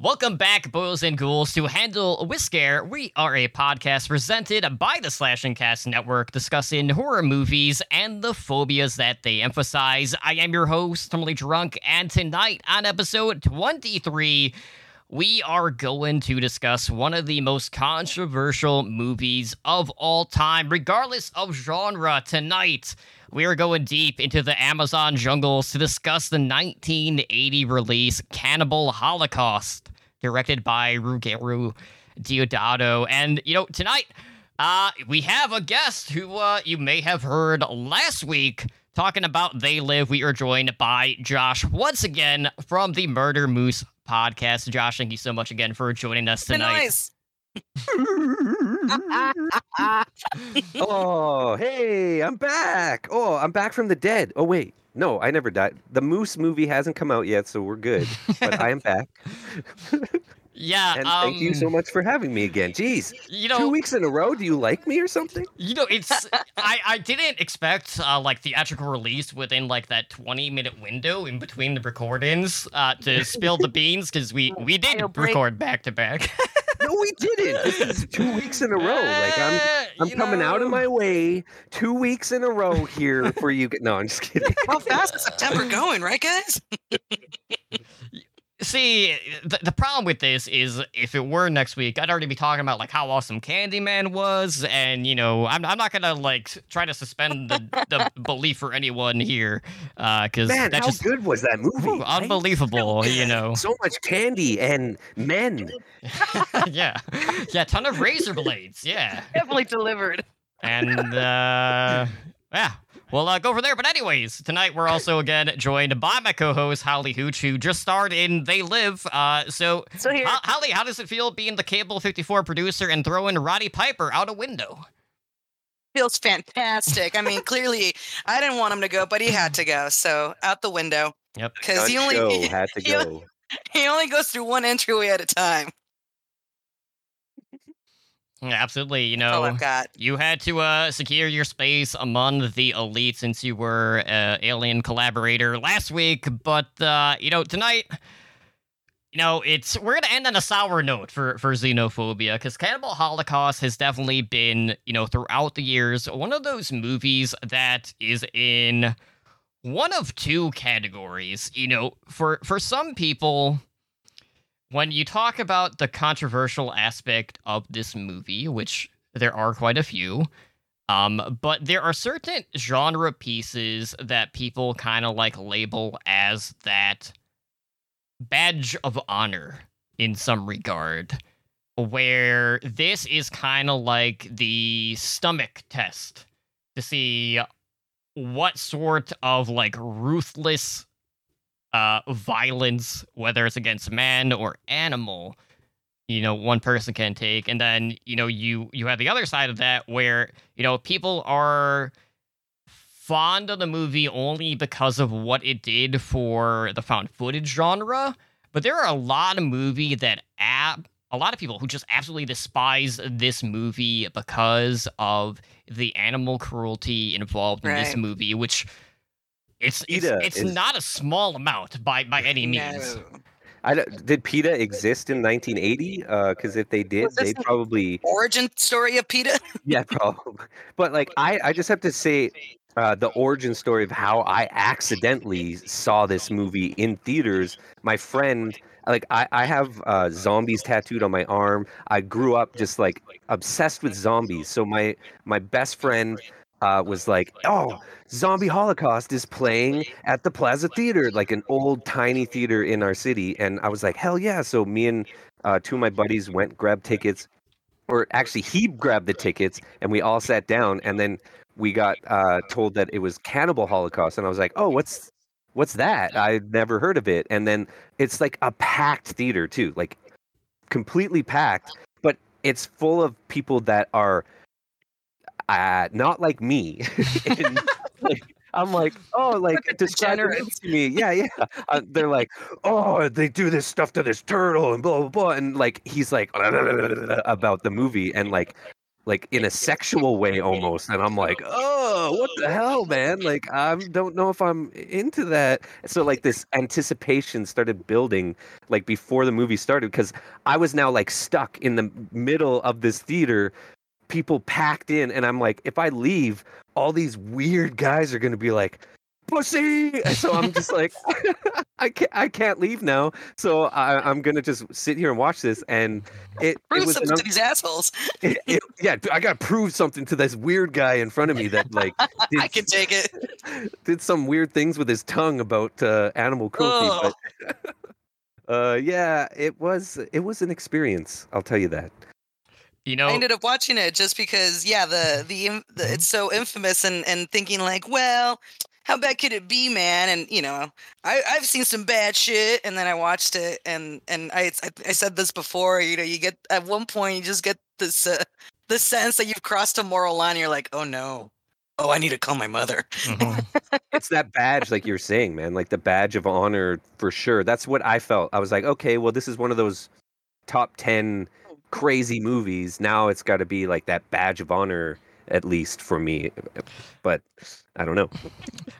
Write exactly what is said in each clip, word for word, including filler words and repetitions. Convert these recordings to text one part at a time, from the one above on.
Welcome back, boys and ghouls, to Handle Whisker. We are a podcast presented by the Slashin' Cast Network, discussing horror movies and the phobias that they emphasize. I am your host, Tommy Drunk, and tonight on episode twenty-three, we are going to discuss one of the most controversial movies of all time, regardless of genre. Tonight, we are going deep into the Amazon jungles to discuss the nineteen eighty release Cannibal Holocaust, directed by Ruggero Diodato. And, you know, tonight, uh, we have a guest who uh, you may have heard last week talking about They Live. We are joined by Josh once again from the Murder Moose podcast. Josh, thank you so much again for joining us tonight. Nice. Oh, hey, I'm back. Oh, I'm back from the dead. Oh, wait. No, I never died. The Moose movie hasn't come out yet, so we're good. But I am back. Yeah. And um, thank you so much for having me again. Jeez. You know, two weeks in a row, do you like me or something? You know, it's I, I didn't expect uh, like theatrical release within like that twenty minute window in between the recordings uh, to spill the beans, because we, we did record back to back. No, we didn't. This is two weeks in a row. Like I'm I'm coming know. out of my way two weeks in a row here for you. No, I'm just kidding. How fast is September going, right, guys? See, the, the problem with this is if it were next week, I'd already be talking about like how awesome Candyman was, and you know, I'm I'm not gonna like try to suspend the, the belief for anyone here, because uh, man, that how just, good was that movie? Ooh, right? Unbelievable, you know, so much candy and men. yeah, yeah, ton of razor blades. Yeah, definitely delivered. And uh, yeah. Well, uh, go from there. But anyways, tonight we're also again joined by my co-host, Holly Hooch, who just starred in They Live. Uh, so, so here. Ho- Holly, how does it feel being the Cable fifty-four producer and throwing Roddy Piper out a window? Feels fantastic. I mean, clearly, I didn't want him to go, but he had to go. So, out the window. Yep. Because he only show, had to he, go. He only goes through one entryway at a time. Yeah, absolutely. You know, oh, you had to uh, secure your space among the elite since you were an uh, alien collaborator last week. But, uh, you know, tonight, you know, it's we're going to end on a sour note for, for xenophobia, because Cannibal Holocaust has definitely been, you know, throughout the years, one of those movies that is in one of two categories. You know, for for some people, when you talk about the controversial aspect of this movie, which there are quite a few, um, but there are certain genre pieces that people kind of like label as that badge of honor in some regard, where this is kind of like the stomach test to see what sort of like ruthless Uh, violence, whether it's against man or animal, you know, one person can take. And then, you know, you, you have the other side of that where, you know, people are fond of the movie only because of what it did for the found footage genre. But there are a lot of movie that ab- a lot of people who just absolutely despise this movie because of the animal cruelty involved in right. this movie, which It's it's, it's is, not a small amount by, by any means. No. I don't, did PETA exist in nineteen eighty? Because uh, if they did, they probably origin story of PETA. Yeah, probably. But like, I, I just have to say uh, the origin story of how I accidentally saw this movie in theaters. My friend, like, I I have uh, zombies tattooed on my arm. I grew up just like obsessed with zombies. So my my best friend Uh, was like, oh, Zombie Holocaust is playing at the Plaza Theater, like an old tiny theater in our city. And I was like, hell yeah. So me and uh, two of my buddies went, grabbed tickets, or actually he grabbed the tickets, and we all sat down. And then we got uh, told that it was Cannibal Holocaust. And I was like, oh, what's what's that? I'd never heard of it. And then it's like a packed theater too, like completely packed. But it's full of people that are Uh, not like me. And, like, I'm like, oh, like, describe it to me. Yeah, yeah. Uh, they're like, oh, they do this stuff to this turtle and blah, blah, blah. And, like, he's like, about the movie. And, like, like in a sexual way almost. And I'm like, oh, what the hell, man? Like, I don't know if I'm into that. So like this anticipation started building like before the movie started, because I was now like stuck in the middle of this theater, people packed in. And I'm like, if I leave, all these weird guys are going to be like, pussy. So I'm just like, I can't, I can't leave now. So I, I'm gonna just sit here and watch this. And it, prove it was something un- to these assholes. It, it, yeah, I gotta prove something to this weird guy in front of me that like did, I can take it. Did some weird things with his tongue about uh, animal cruelty. But, uh, yeah, it was it was an experience. I'll tell you that. You know, I ended up watching it just because, yeah, the the, the it's so infamous, and, and thinking like, well, how bad could it be, man? And, you know, I, I've seen some bad shit. And then I watched it, and, and I, I I said this before, you know, you get at one point, you just get this uh, the sense that you've crossed a moral line. And you're like, oh, no. Oh, I need to call my mother. Mm-hmm. It's that badge, like you're saying, man, like the badge of honor for sure. That's what I felt. I was like, OK, well, this is one of those top ten crazy movies. Now it's got to be like that badge of honor, at least for me. But I don't know.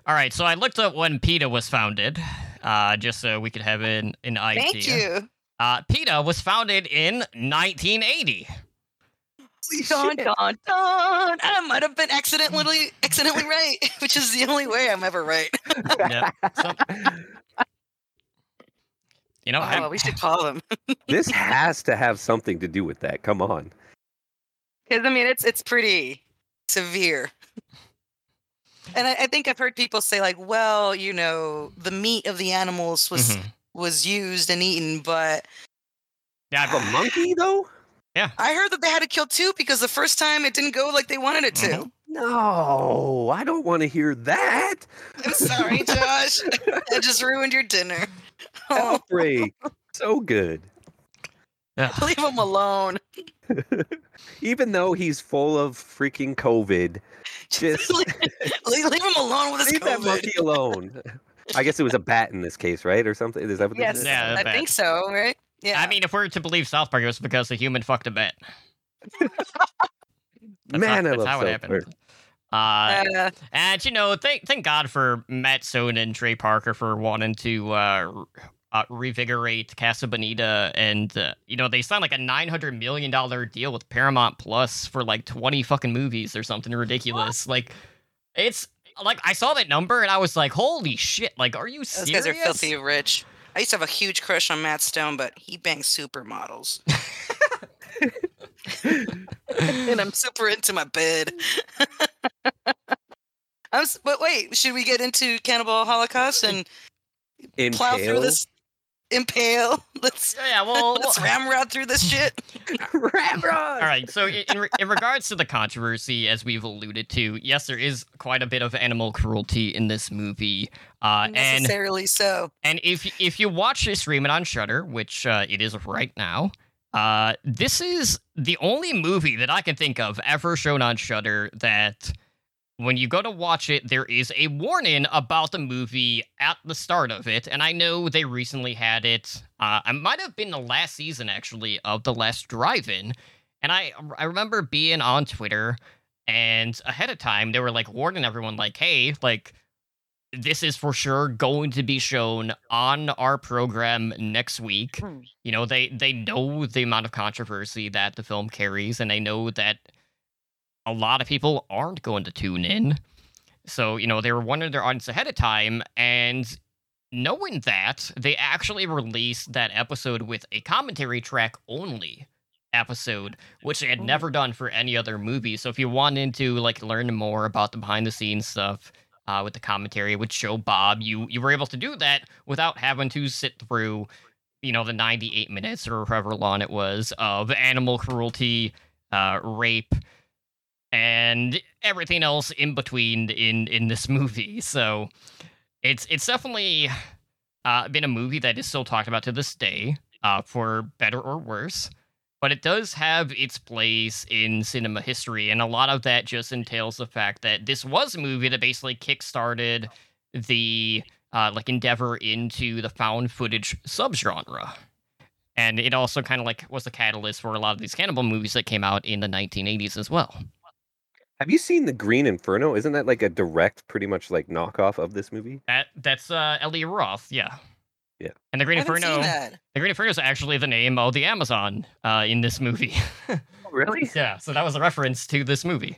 All right, so I looked up when PETA was founded, uh, just so we could have an, an idea. Thank you. Uh, PETA was founded in nineteen eighty. Dun, dun, dun. I might have been accidentally accidentally right, which is the only way I'm ever right. Yeah. So, you know, oh, we should call them. This has to have something to do with that. Come on. Because, I mean, it's it's pretty severe. And I, I think I've heard people say, like, well, you know, the meat of the animals was mm-hmm. was used and eaten, but... Yeah, but a monkey, though? Yeah. I heard that they had to kill two because the first time it didn't go like they wanted it to. Mm-hmm. No, I don't want to hear that. I'm sorry, Josh. I just ruined your dinner. Outbreak. So good. Leave him alone. Even though he's full of freaking COVID, just leave, leave him alone with his leave COVID. Leave that monkey alone. I guess it was a bat in this case, right, or something? Is that what yes, this is? Yeah, I bat. think so, right? Yeah. I mean, if we were to believe South Park, it was because the human fucked a bat. Man, not, I love how South it happened. Park. Uh, uh, and you know, thank thank God for Matt Stone and Trey Parker for wanting to. Uh, Uh, revigorate Casa Bonita, and uh, you know, they signed like a nine hundred million dollar deal with Paramount Plus for like twenty fucking movies or something ridiculous. What? Like, it's like I saw that number and I was like, holy shit, like, are you serious? Those guys are filthy rich. I used to have a huge crush on Matt Stone, but he bangs supermodels. And I'm super into my bed. I'm, but wait, should we get into Cannibal Holocaust and impale? Plow through this? Impale. Let's yeah, yeah, well, let's ramrod through this shit. Ramrod. All right. So in re- in regards to the controversy, as we've alluded to, yes, there is quite a bit of animal cruelty in this movie. Uh, Necessarily and, so. And if if you watch this streaming on Shudder, which uh, it is right now, uh, this is the only movie that I can think of ever shown on Shudder that, when you go to watch it, there is a warning about the movie at the start of it. And I know they recently had it. Uh, I might have been the last season, actually, of The Last Drive-In. And I I remember being on Twitter, and ahead of time, they were, like, warning everyone, like, hey, like, this is for sure going to be shown on our program next week. You know, they, they know the amount of controversy that the film carries, and they know that a lot of people aren't going to tune in. So, you know, they were warning their audience ahead of time, and knowing that, they actually released that episode with a commentary track only episode, which they had never done for any other movie. So if you wanted to, like, learn more about the behind-the-scenes stuff uh, with the commentary with Joe Bob, you, you were able to do that without having to sit through, you know, the ninety-eight minutes or however long it was of animal cruelty, uh, rape, and everything else in between in, in this movie. So it's it's definitely uh, been a movie that is still talked about to this day, uh, for better or worse. But it does have its place in cinema history, and a lot of that just entails the fact that this was a movie that basically kickstarted the uh, like endeavor into the found footage subgenre. And it also kind of like was the catalyst for a lot of these cannibal movies that came out in the nineteen eighties as well. Have you seen The Green Inferno? Isn't that like a direct, pretty much like knockoff of this movie? That That's uh, Eli Roth, yeah. Yeah. And The Green Inferno, The Green Inferno is actually the name of the Amazon uh, in this movie. Oh, really? Yeah, so that was a reference to this movie.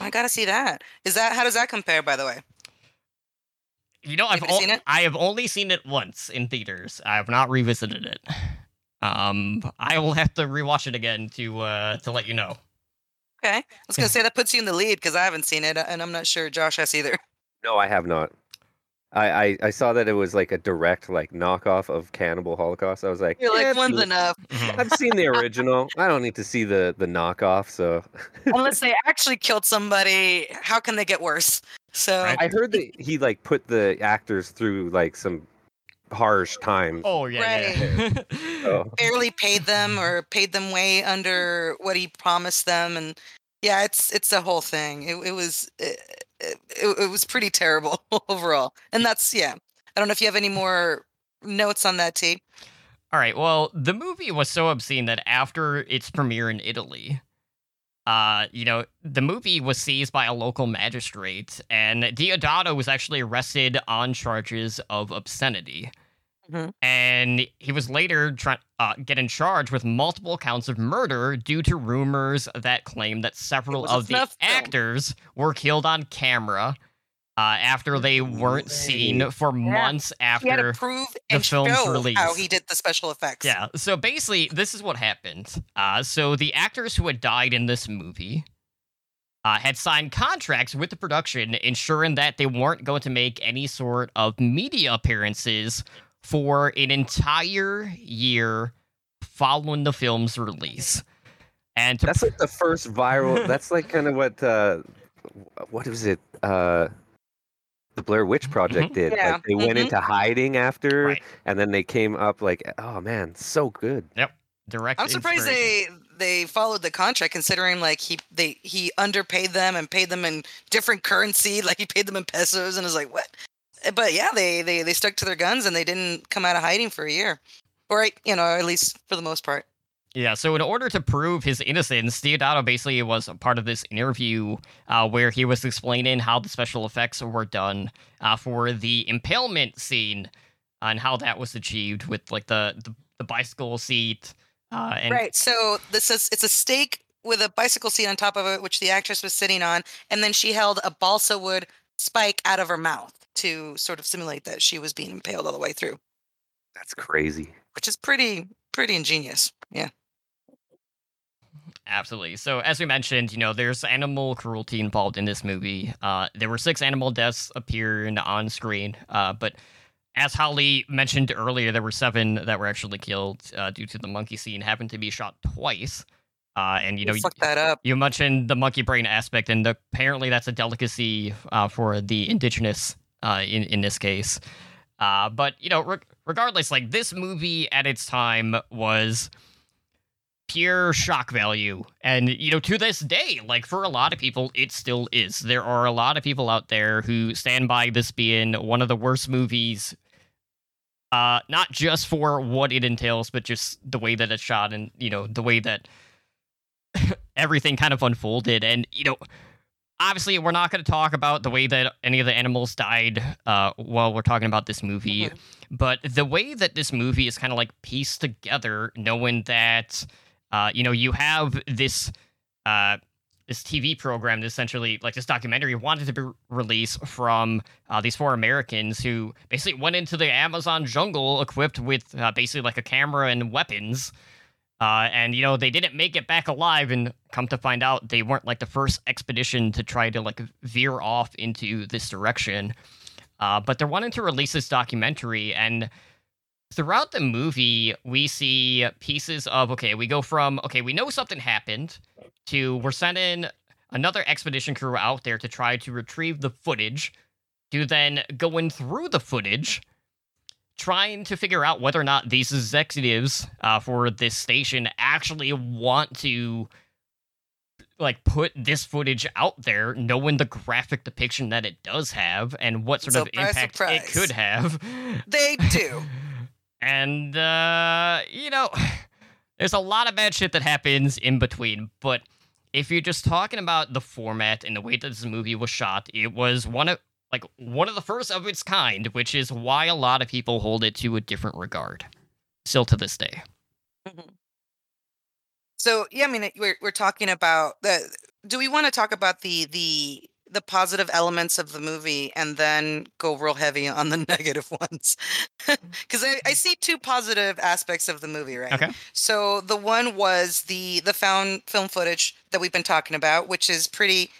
I gotta see that. Is that How does that compare, by the way? You know, I've, o- I have only seen it once in theaters. I have not revisited it. Um, I will have to rewatch it again to uh, to let you know. Okay. I was going to say that puts you in the lead because I haven't seen it, and I'm not sure Josh has either. No, I have not. I, I, I saw that it was like a direct like knockoff of Cannibal Holocaust. I was like, You're like yeah, one's enough. I've seen the original. I don't need to see the, the knockoff. So unless they actually killed somebody, how can they get worse? So right. I heard that he like put the actors through like some harsh time. Oh yeah, right. yeah. oh. Barely paid them or paid them way under what he promised them, and yeah, it's it's a whole thing. It, it was. It, It, it was pretty terrible overall. And that's, yeah. I don't know if you have any more notes on that, T. All right. Well, the movie was so obscene that after its premiere in Italy, uh, you know, the movie was seized by a local magistrate, and Diodato was actually arrested on charges of obscenity. Mm-hmm. And he was later try- uh, getting charged with multiple counts of murder due to rumors that claimed that several of the actors were killed on camera uh, after they weren't seen for yeah. months after he had to prove the and film's show release. How he did the special effects. Yeah. So basically, this is what happened. Uh, so the actors who had died in this movie uh, had signed contracts with the production, ensuring that they weren't going to make any sort of media appearances for an entire year following the film's release. And to... that's like the first viral. That's like kind of what, uh, what was it? Uh, the Blair Witch Project did. Yeah. Like they went mm-hmm. into hiding after, right. and then they came up like, oh man, so good. Yep. Direct. I'm surprised they, they followed the contract, considering like he they he underpaid them and paid them in different currency. Like he paid them in pesos, and I was like, what? But yeah, they, they, they stuck to their guns and they didn't come out of hiding for a year. Or, you know, at least for the most part. Yeah, so in order to prove his innocence, Diodato basically was a part of this interview uh, where he was explaining how the special effects were done uh, for the impalement scene and how that was achieved with, like, the, the, the bicycle seat. Uh, and right, so this is it's a stake with a bicycle seat on top of it, which the actress was sitting on, and then she held a balsa wood spike out of her mouth to sort of simulate that she was being impaled all the way through. That's crazy. Which is pretty, pretty ingenious. Yeah. Absolutely. So as we mentioned, you know, there's animal cruelty involved in this movie. Uh, there were six animal deaths appearing on screen. Uh, but as Holly mentioned earlier, there were seven that were actually killed uh, due to the monkey scene, happened to be shot twice. Uh, and, you know, you, that up. you mentioned the monkey brain aspect, and the, apparently that's a delicacy uh, for the indigenous Uh, in, in this case. Uh, but, you know, re- regardless, like, this movie at its time was pure shock value. And, you know, to this day, like, for a lot of people, it still is. There are a lot of people out there who stand by this being one of the worst movies, uh, not just for what it entails, but just the way that it's shot and, you know, the way that everything kind of unfolded. And, you know, obviously, we're not going to talk about the way that any of the animals died uh, while we're talking about this movie, mm-hmm. but the way that this movie is kind of like pieced together, knowing that, uh, you know, you have this uh, this T V program, essentially like this documentary wanted to be released from uh, these four Americans who basically went into the Amazon jungle equipped with uh, basically like a camera and weapons. Uh, and, you know, they didn't make it back alive, and come to find out they weren't like the first expedition to try to like veer off into this direction. Uh, but they're wanting to release this documentary. And throughout the movie, we see pieces of, OK, we go from, OK, we know something happened to we're sending another expedition crew out there to try to retrieve the footage, to then going through the footage, trying to figure out whether or not these executives uh, for this station actually want to like put this footage out there, knowing the graphic depiction that it does have and what sort surprise, of impact surprise. It could have. They do. And, uh, you know, there's a lot of bad shit that happens in between, but if you're just talking about the format and the way that this movie was shot, it was one of, like, one of the first of its kind, which is why a lot of people hold it to a different regard, still to this day. Mm-hmm. So, yeah, I mean, we're we're talking about the. Do we want to talk about the the the positive elements of the movie and then go real heavy on the negative ones? Because I, I see two positive aspects of the movie, right? Okay. So the one was the the found film footage that we've been talking about, which is pretty.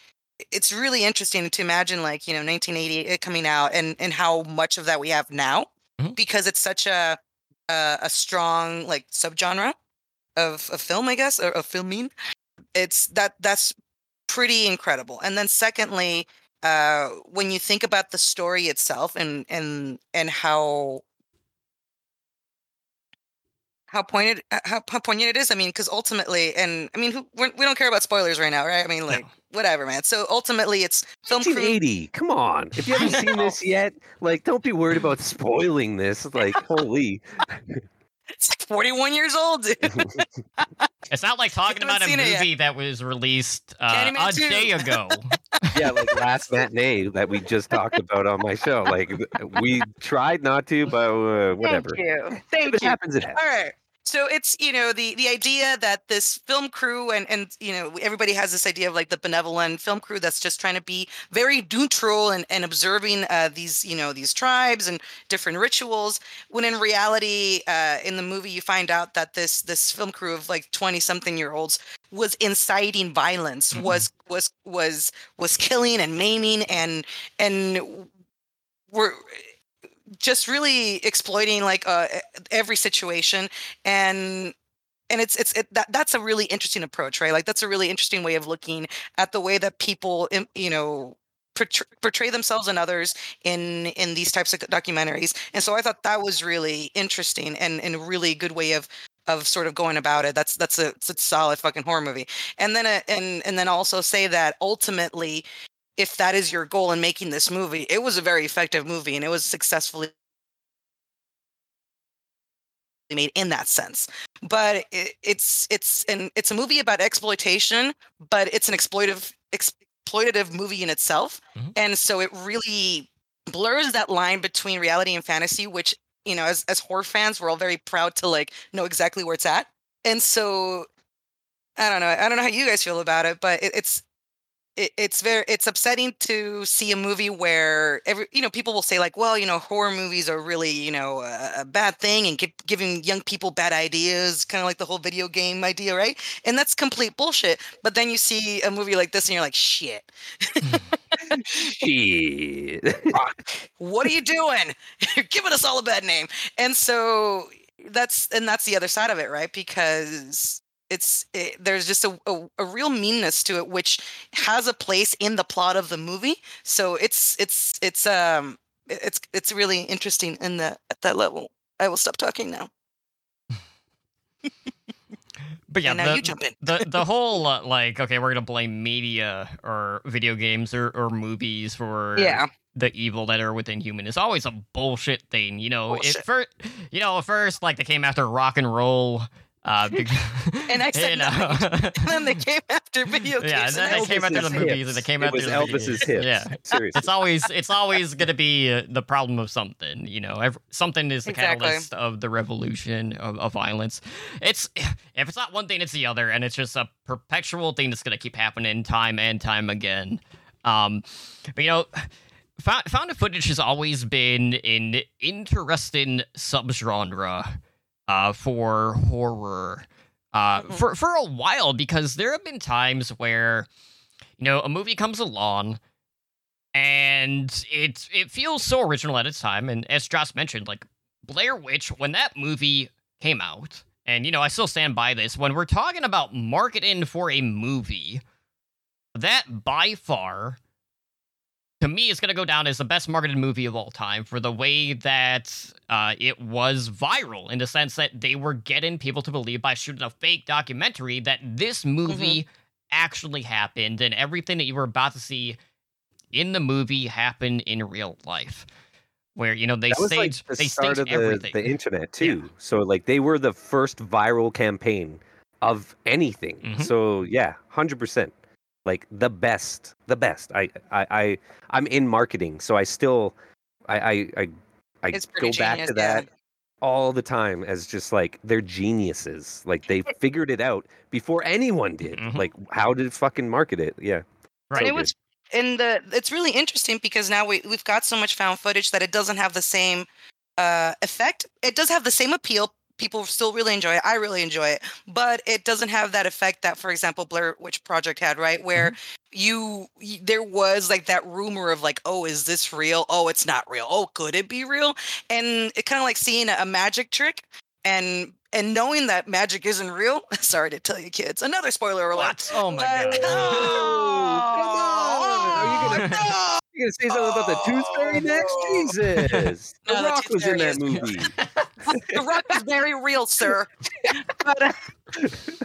It's really interesting to imagine, like, you know, nineteen eighty it coming out and and how much of that we have now, mm-hmm. because it's such a a, a strong, like, subgenre of a film, I guess, or of filming. It's that that's pretty incredible. And then secondly, uh, when you think about the story itself and and and how how pointed how, how poignant it is. I mean, because ultimately, and I mean, who, we don't care about spoilers right now, right? I mean, like. No. Whatever, man. So ultimately, it's film crew. nineteen eighty Come on, if you haven't seen this yet, like, don't be worried about spoiling this. Like, holy, it's like forty-one years old, dude. It's not like talking about a movie that was released uh, a too. day ago. Yeah, like last matinee that we just talked about on my show. Like, we tried not to, but uh, whatever. Thank you. Thank if it you. happens, it happens. All right. So it's, you know, the the idea that this film crew and, and, you know, everybody has this idea of, like, the benevolent film crew that's just trying to be very neutral and, and observing uh, these, you know, these tribes and different rituals. When in reality, uh, in the movie, you find out that this this film crew of, like, twenty-something-year-olds was inciting violence, mm-hmm. was was was was killing and maiming and and were... just really exploiting, like, uh, every situation. And and it's it's it, that that's a really interesting approach, right? Like, that's a really interesting way of looking at the way that people, you know, portray, portray themselves and others in in these types of documentaries. And so I thought that was really interesting and, and a really good way of of sort of going about it. That's that's a, it's a solid fucking horror movie. And then a, and and then also say that ultimately, if that is your goal in making this movie, it was a very effective movie and it was successfully made in that sense. But it, it's it's an it's a movie about exploitation, but it's an exploitive exploitative movie in itself. Mm-hmm. And so it really blurs that line between reality and fantasy, which, you know, as as horror fans, we're all very proud to, like, know exactly where it's at. And so I don't know. I don't know how you guys feel about it, but it, it's It's very, it's upsetting to see a movie where every, you know, people will say, like, well, you know, horror movies are really, you know, a, a bad thing and give, giving young people bad ideas, kind of like the whole video game idea, right? And that's complete bullshit. But then you see a movie like this and you're like, shit. Shit. What are you doing? You're giving us all a bad name. And so that's, and that's the other side of it, right? Because... It's it, there's just a, a, a real meanness to it, which has a place in the plot of the movie. So it's it's it's um it's it's really interesting in the at that level. I will stop talking now. But yeah, and now the, you jump in. the the whole uh, like, okay, we're gonna blame media or video games or, or movies for yeah. the evil that are within human is always a bullshit thing. You know, bullshit. It first you know at first like they came after rock and roll. Uh, because, and I said, you know, and then they came after video games. Yeah, and then and they Elvis came after the movies, hips. and they came it after was the Elvis's hips. Yeah, seriously, it's always it's always going to be uh, the problem of something. You know, every, something is the exactly. catalyst of the revolution of, of violence. It's if it's not one thing, it's the other, and it's just a perpetual thing that's going to keep happening time and time again. Um, but you know, found, found footage has always been an interesting subgenre. Uh, for horror uh, mm-hmm. for, for a while, because there have been times where, you know, a movie comes along and it, it feels so original at its time. And as Josh mentioned, like Blair Witch, when that movie came out, and, you know, I still stand by this, when we're talking about marketing for a movie, that by far, to me, is going to go down as the best marketed movie of all time for the way that uh, it was viral, in the sense that they were getting people to believe by shooting a fake documentary that this movie mm-hmm. actually happened, and everything that you were about to see in the movie happened in real life. where, you know, they staged like the they staged the, everything. The internet too. Yeah. So like they were the first viral campaign of anything. Mm-hmm. So yeah, one hundred percent. Like the best, the best. I, I, I I'm in marketing, so I still, I, I, I, I go genius, back to that. Yeah. All the time as just like they're geniuses. Like they figured it out before anyone did. Mm-hmm. Like how did fucking market it? Yeah. Right. So it was, and the it's really interesting because now we we've got so much found footage that it doesn't have the same uh effect. It does have the same appeal. People still really enjoy it. I really enjoy it, but it doesn't have that effect that, for example, Blair Witch Project had, right? Where mm-hmm. you, you, there was like that rumor of like, oh, is this real? Oh, it's not real. Oh, could it be real? And it kind of like seeing a, a magic trick and and knowing that magic isn't real. Sorry to tell you kids, another spoiler alert. What? Oh my but, God. Oh, come on. Are you gonna, no. You're going to say something oh, about the tooth fairy next? Jesus. The no, Rock the was in that movie. The Rock was very real, sir. But, uh,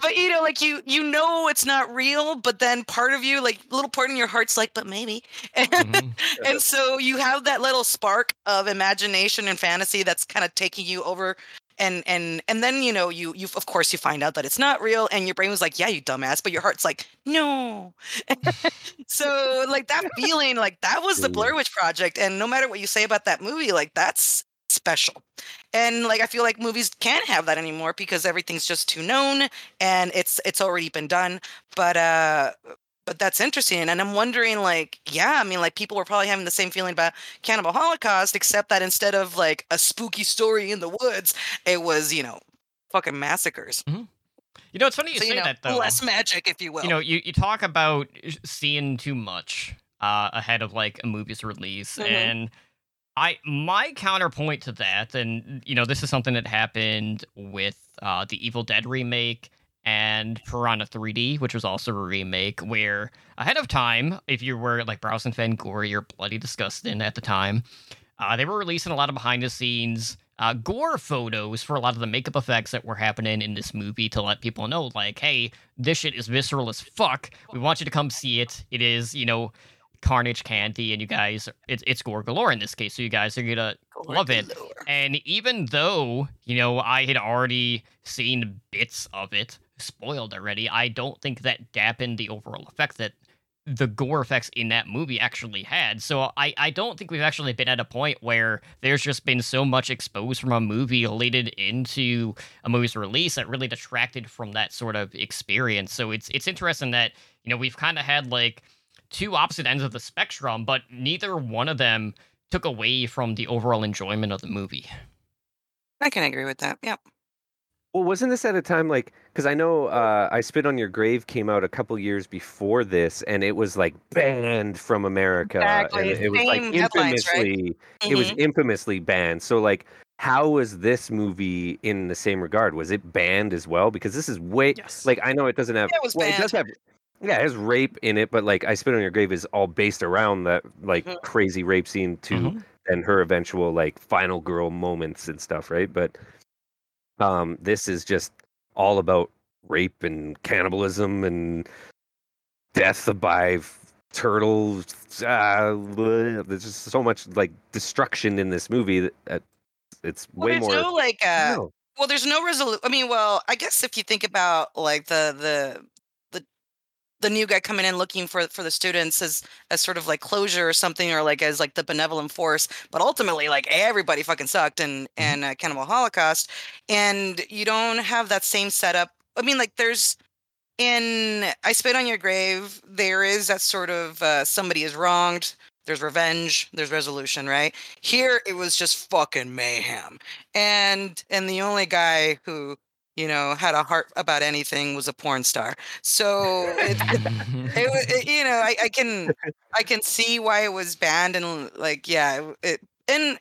but, you know, like, you you know it's not real, but then part of you, like, a little part in your heart's like, but maybe. And, mm-hmm. and so you have that little spark of imagination and fantasy that's kind of taking you over. And and and then, you know, you you of course you find out that it's not real and your brain was like, yeah, you dumbass. But your heart's like, no. So like that feeling, like that was the Blair Witch Project. And no matter what you say about that movie, like that's special. And like I feel like movies can't have that anymore because everything's just too known and it's it's already been done. But uh But that's interesting. And I'm wondering, like, yeah, I mean, like, people were probably having the same feeling about Cannibal Holocaust, except that instead of, like, a spooky story in the woods, it was, you know, fucking massacres. Mm-hmm. You know, it's funny you so, say you know, that, though. Less magic, if you will. You know, you, you talk about seeing too much uh, ahead of, like, a movie's release. Mm-hmm. And I my counterpoint to that, and, you know, this is something that happened with uh, the Evil Dead remake, and Piranha three D, which was also a remake, where ahead of time, if you were like browsing Fangoria or Bloody Disgusting at the time, uh, they were releasing a lot of behind-the-scenes uh, gore photos for a lot of the makeup effects that were happening in this movie to let people know, like, hey, this shit is visceral as fuck. We want you to come see it. It is, you know, carnage candy, and you guys, it's, it's gore galore in this case, so you guys are gonna gore love it. Galore. And even though, you know, I had already seen bits of it, spoiled already, I don't think that dampened the overall effect that the gore effects in that movie actually had. So I, I don't think we've actually been at a point where there's just been so much exposed from a movie related into a movie's release that really detracted from that sort of experience. So it's it's interesting that, you know, we've kind of had like two opposite ends of the spectrum, but neither one of them took away from the overall enjoyment of the movie. I can agree with that. Yep. Well, wasn't this at a time like, because I know uh, I Spit on Your Grave came out a couple years before this, and it was like banned from America. Exactly. And it was like infamously, right? It was infamously banned. So like, how was this movie in the same regard? Was it banned as well? Because this is way yes. like I know it doesn't have. It was well, banned. It does have. Yeah, it has rape in it, but like I Spit on Your Grave is all based around that like mm-hmm. crazy rape scene to mm-hmm. and her eventual like final girl moments and stuff, right? But. Um, this is just all about rape and cannibalism and death by f- turtles. Uh, there's just so much like destruction in this movie that uh, it's well, way more. No, like, uh, no. Well, there's no resolution. I mean, well, I guess if you think about like the the. the new guy coming in looking for, for the students as, as sort of like closure or something, or like as like the benevolent force, but ultimately like everybody fucking sucked and, and uh, Cannibal Holocaust. And you don't have that same setup. I mean, like there's in I Spit on Your Grave, there is that sort of uh, somebody is wronged. There's revenge, there's resolution, right? Here it was just fucking mayhem. And, and the only guy who, you know, had a heart about anything was a porn star. So, it, it, it, you know, I, I can, I can see why it was banned, and like, yeah, it, and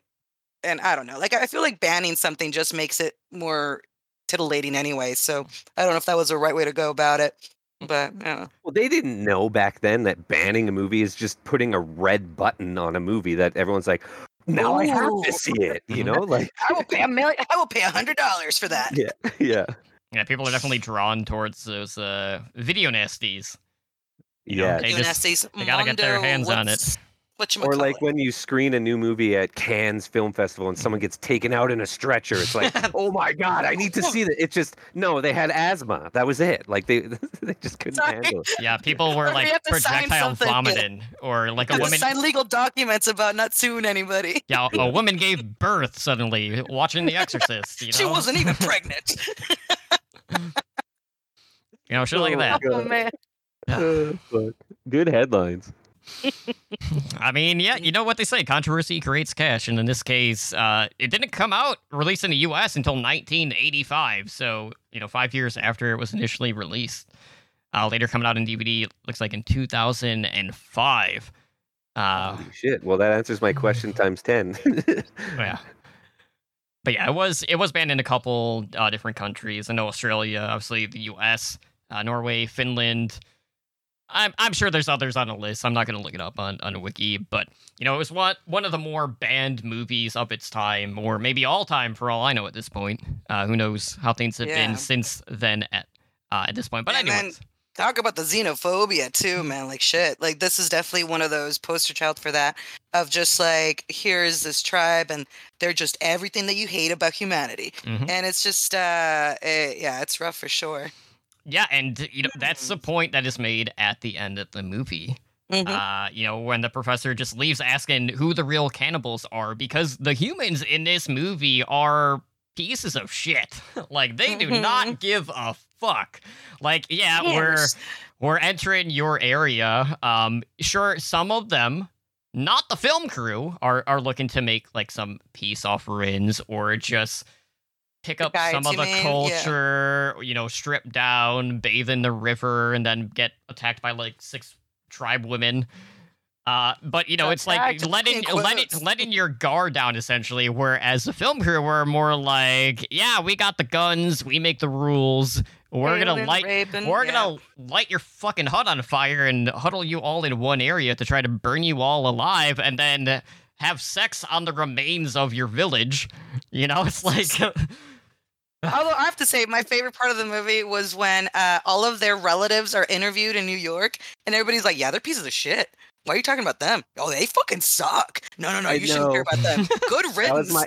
and I don't know, like, I feel like banning something just makes it more titillating anyway. So I don't know if that was the right way to go about it, but I don't know. Well, they didn't know back then that banning a movie is just putting a red button on a movie that everyone's like, now ooh. I have to see it, you know, like I will pay a million. I will pay a hundred dollars for that. Yeah, yeah, yeah. People are definitely drawn towards those uh, video nasties. You yeah, know, they, just, they gotta get their hands on it. Or like when you screen a new movie at Cannes Film Festival and someone gets taken out in a stretcher. It's like, oh my God, I need to see that. It's just, no, they had asthma. That was it. Like they they just couldn't Sorry. handle it. Yeah, people were like we projectile vomiting or like a woman. Sign legal documents about not suing anybody. Yeah, a woman gave birth suddenly watching The Exorcist. You know? She wasn't even pregnant. You know, shit oh like that. Oh, man. Yeah. Uh, good headlines. I mean, yeah, you know what they say, controversy creates cash, and in this case, uh, it didn't come out, released in the U S until nineteen eighty-five, so, you know, five years after it was initially released. Uh, later coming out in D V D, looks like in two thousand five. Uh, Holy shit, well, that answers my question times ten. Yeah. But yeah, it was, it was banned in a couple uh, different countries. I know Australia, obviously the U S, uh, Norway, Finland... I'm I'm sure there's others on the list. I'm not going to look it up on, on a wiki, but, you know, it was one, one of the more banned movies of its time, or maybe all time for all I know at this point. Uh, who knows how things have yeah. been since then at uh, at this point. But yeah, anyways. Man, talk about the xenophobia, too, man. Like, shit. Like, this is definitely one of those poster child for that, of just, like, here's this tribe, and they're just everything that you hate about humanity. Mm-hmm. And it's just, uh, it, yeah, it's rough for sure. Yeah, and you know that's the point that is made at the end of the movie. Mm-hmm. Uh, you know, when the professor just leaves asking who the real cannibals are, because the humans in this movie are pieces of shit. Like, they do mm-hmm. not give a fuck. Like, yeah, yes. we're we're entering your area. Um, sure, some of them, not the film crew, are are looking to make like some peace offerings or just. Pick up some of the mean? culture, yeah. you know, strip down, bathe in the river, and then get attacked by like six tribe women. Uh, but you know, it's like letting letting letting your guard down essentially. Whereas the film crew were more like, yeah, we got the guns, we make the rules. We're gonna light, raping, we're yeah. gonna light your fucking hut on fire and huddle you all in one area to try to burn you all alive, and then have sex on the remains of your village. You know, it's like. Although I have to say, my favorite part of the movie was when uh, all of their relatives are interviewed in New York, and everybody's like, yeah, they're pieces of shit. Why are you talking about them? Oh, they fucking suck. No, no, no, you shouldn't care about them. Good riddance. My,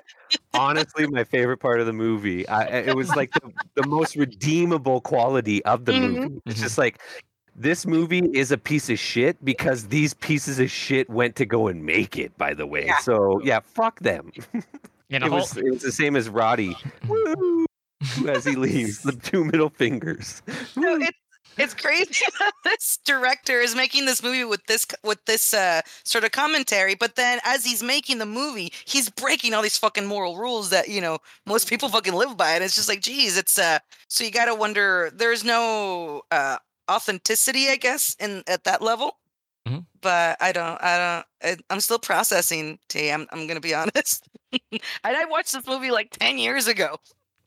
honestly, my favorite part of the movie. I, it was like the, the most redeemable quality of the mm-hmm. movie. It's just like, this movie is a piece of shit because these pieces of shit went to go and make it, by the way. Yeah. So, yeah, fuck them. You know, it, was, it was the same as Roddy. Woo! As he leaves, the two middle fingers. No, it's it's crazy that this director is making this movie with this with this uh, sort of commentary, but then as he's making the movie, he's breaking all these fucking moral rules that, you know, most people fucking live by, and it's just like, geez, it's uh. So you gotta wonder. There's no uh, authenticity, I guess, in at that level. Mm-hmm. But I don't, I don't. I, I'm still processing. T, I'm I'm gonna be honest. And I watched this movie like ten years ago.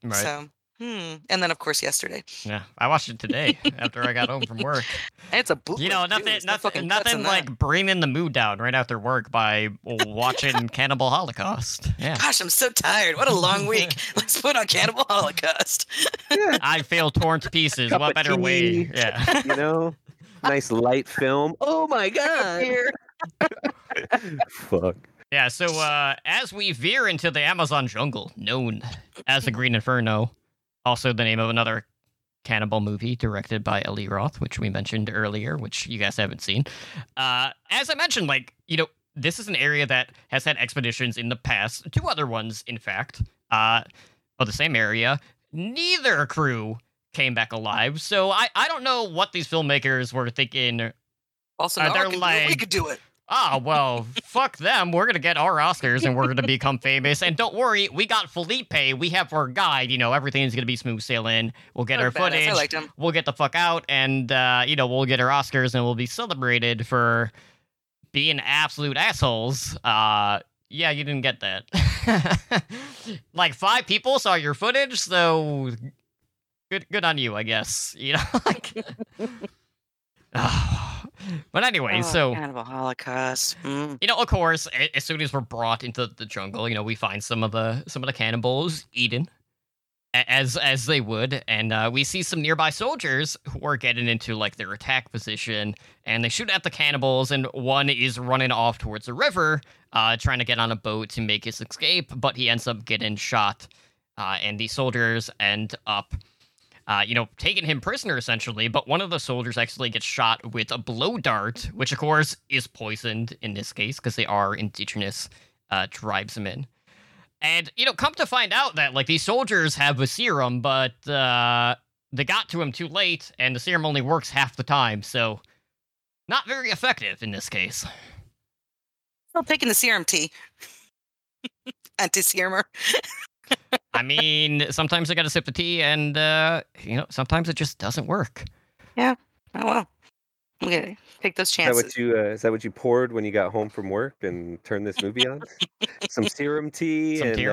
Right. So, hmm. And then, of course, yesterday. Yeah, I watched it today after I got home from work. And it's a bootleg. You know, nothing, dude, nothing, nothing like that. Bringing the mood down right after work by watching Cannibal Holocaust. Yeah. Gosh, I'm so tired. What a long week. Let's put on Cannibal Holocaust. Yeah. I feel torn to pieces. Cup what better tea. Way? Yeah. You know, nice light film. Oh my God. Fuck. Yeah, so uh, as we veer into the Amazon jungle, known as The Green Inferno, also the name of another cannibal movie directed by Eli Roth, which we mentioned earlier, which you guys haven't seen. Uh, as I mentioned, like, you know, this is an area that has had expeditions in the past, two other ones, in fact, uh, of the same area. Neither crew came back alive, so I, I don't know what these filmmakers were thinking. Also, uh, they're like, we could do it. Ah, oh, well, fuck them. We're going to get our Oscars and we're going to become famous. And don't worry, we got Felipe. We have our guide. You know, everything's going to be smooth sailing. We'll get Not our footage. I liked him. We'll get the fuck out. And, uh, you know, we'll get our Oscars and we'll be celebrated for being absolute assholes. Uh, yeah, you didn't get that. Like five people saw your footage. So good, good on you, I guess. You know, like... But anyway, oh, so kind of a Holocaust. Mm. You know, of course, as soon as we're brought into the jungle, you know, we find some of the some of the cannibals eaten. as as they would, and uh, we see some nearby soldiers who are getting into like their attack position, and they shoot at the cannibals, and one is running off towards the river, uh, trying to get on a boat to make his escape, but he ends up getting shot, uh, and the soldiers end up, uh, you know, taking him prisoner essentially. But one of the soldiers actually gets shot with a blow dart, which of course is poisoned in this case because they are indigenous uh, tribesmen. And, you know, come to find out that, like, these soldiers have a serum, but uh, they got to him too late, and the serum only works half the time, so not very effective in this case. Still picking the serum tea. Anti-serumer. I mean, sometimes I gotta sip the tea, and, uh, you know, sometimes it just doesn't work. Yeah, oh well. I'm gonna take those chances. Is that what you, uh, is that what you poured when you got home from work and turned this movie on? Some serum tea Some and uh,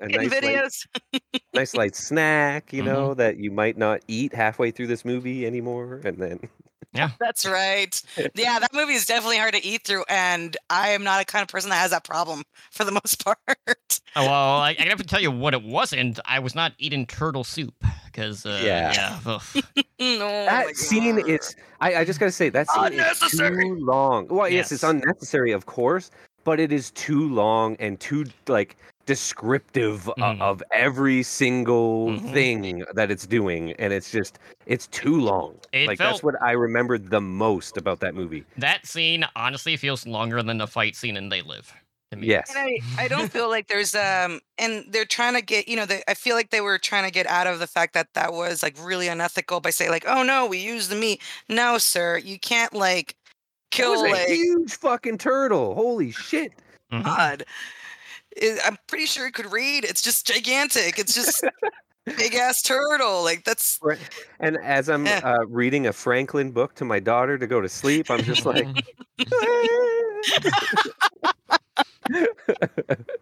a, a nice, light, nice light snack, you mm-hmm. know, that you might not eat halfway through this movie anymore. And then, yeah, that's right. Yeah, that movie is definitely hard to eat through, and I am not a kind of person that has that problem for the most part. Oh, well, I, I have to tell you what it wasn't. I was not eating turtle soup. Because, uh, yeah. yeah. No, that scene is, I, I just got to say, that scene is too long. Well, yes. yes, it's unnecessary, of course, but it is too long and too, like, descriptive mm. uh, of every single mm-hmm. thing that it's doing. And it's just, it's too long. It like, felt... that's what I remembered the most about that movie. That scene honestly feels longer than the fight scene in They Live. Yes. And I, I don't feel like there's um and they're trying to get, you know, they, I feel like they were trying to get out of the fact that that was like really unethical by saying like, oh no, we use the meat. No, sir, you can't like kill that was like a huge fucking turtle. Holy shit. Mm-hmm. God. It, I'm pretty sure it could read. It's just gigantic. It's just big ass turtle, like that's. And as I'm yeah. uh, reading a Franklin book to my daughter to go to sleep, I'm just like.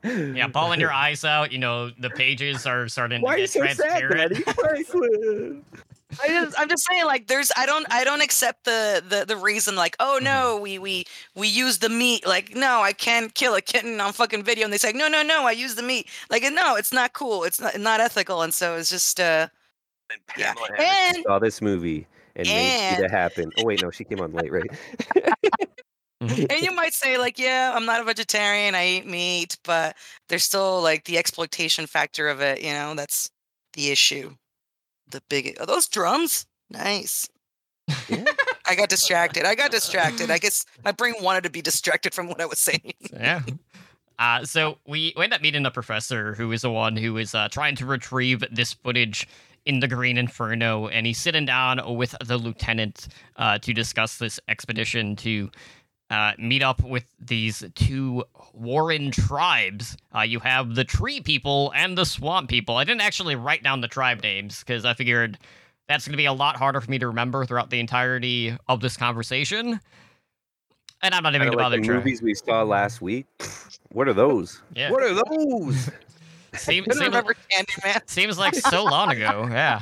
Yeah, bawling your eyes out. You know the pages are starting Why to get transparent. Sad, Franklin? I just, I'm just saying, like, there's, I don't, I don't accept the, the, the reason, like, oh no, we, we, we use the meat, like, no, I can't kill a kitten on fucking video, and they say, no, no, no, I use the meat, like, no, it's not cool, it's not, not ethical, and so it's just, uh, and Pamela yeah. and, saw this movie and, and made it happen. Oh wait, no, she came on late, right? And you might say, like, yeah, I'm not a vegetarian, I eat meat, but there's still like the exploitation factor of it, you know, that's the issue. The big are those drums? Nice. Yeah. I got distracted. I got distracted. I guess my brain wanted to be distracted from what I was saying. Yeah. Uh, so we end up meeting a professor who is the one who is uh, trying to retrieve this footage in the Green Inferno, and he's sitting down with the lieutenant uh, to discuss this expedition to uh, meet up with these two Warren tribes. Uh, you have the tree people and the swamp people. I didn't actually write down the tribe names because I figured that's going to be a lot harder for me to remember throughout the entirety of this conversation. And I'm not even going to bother trying. The movies we saw last week. What are those? Yeah. What are those? Seems, I seems, remember Candyman. Seems like so long ago. Yeah.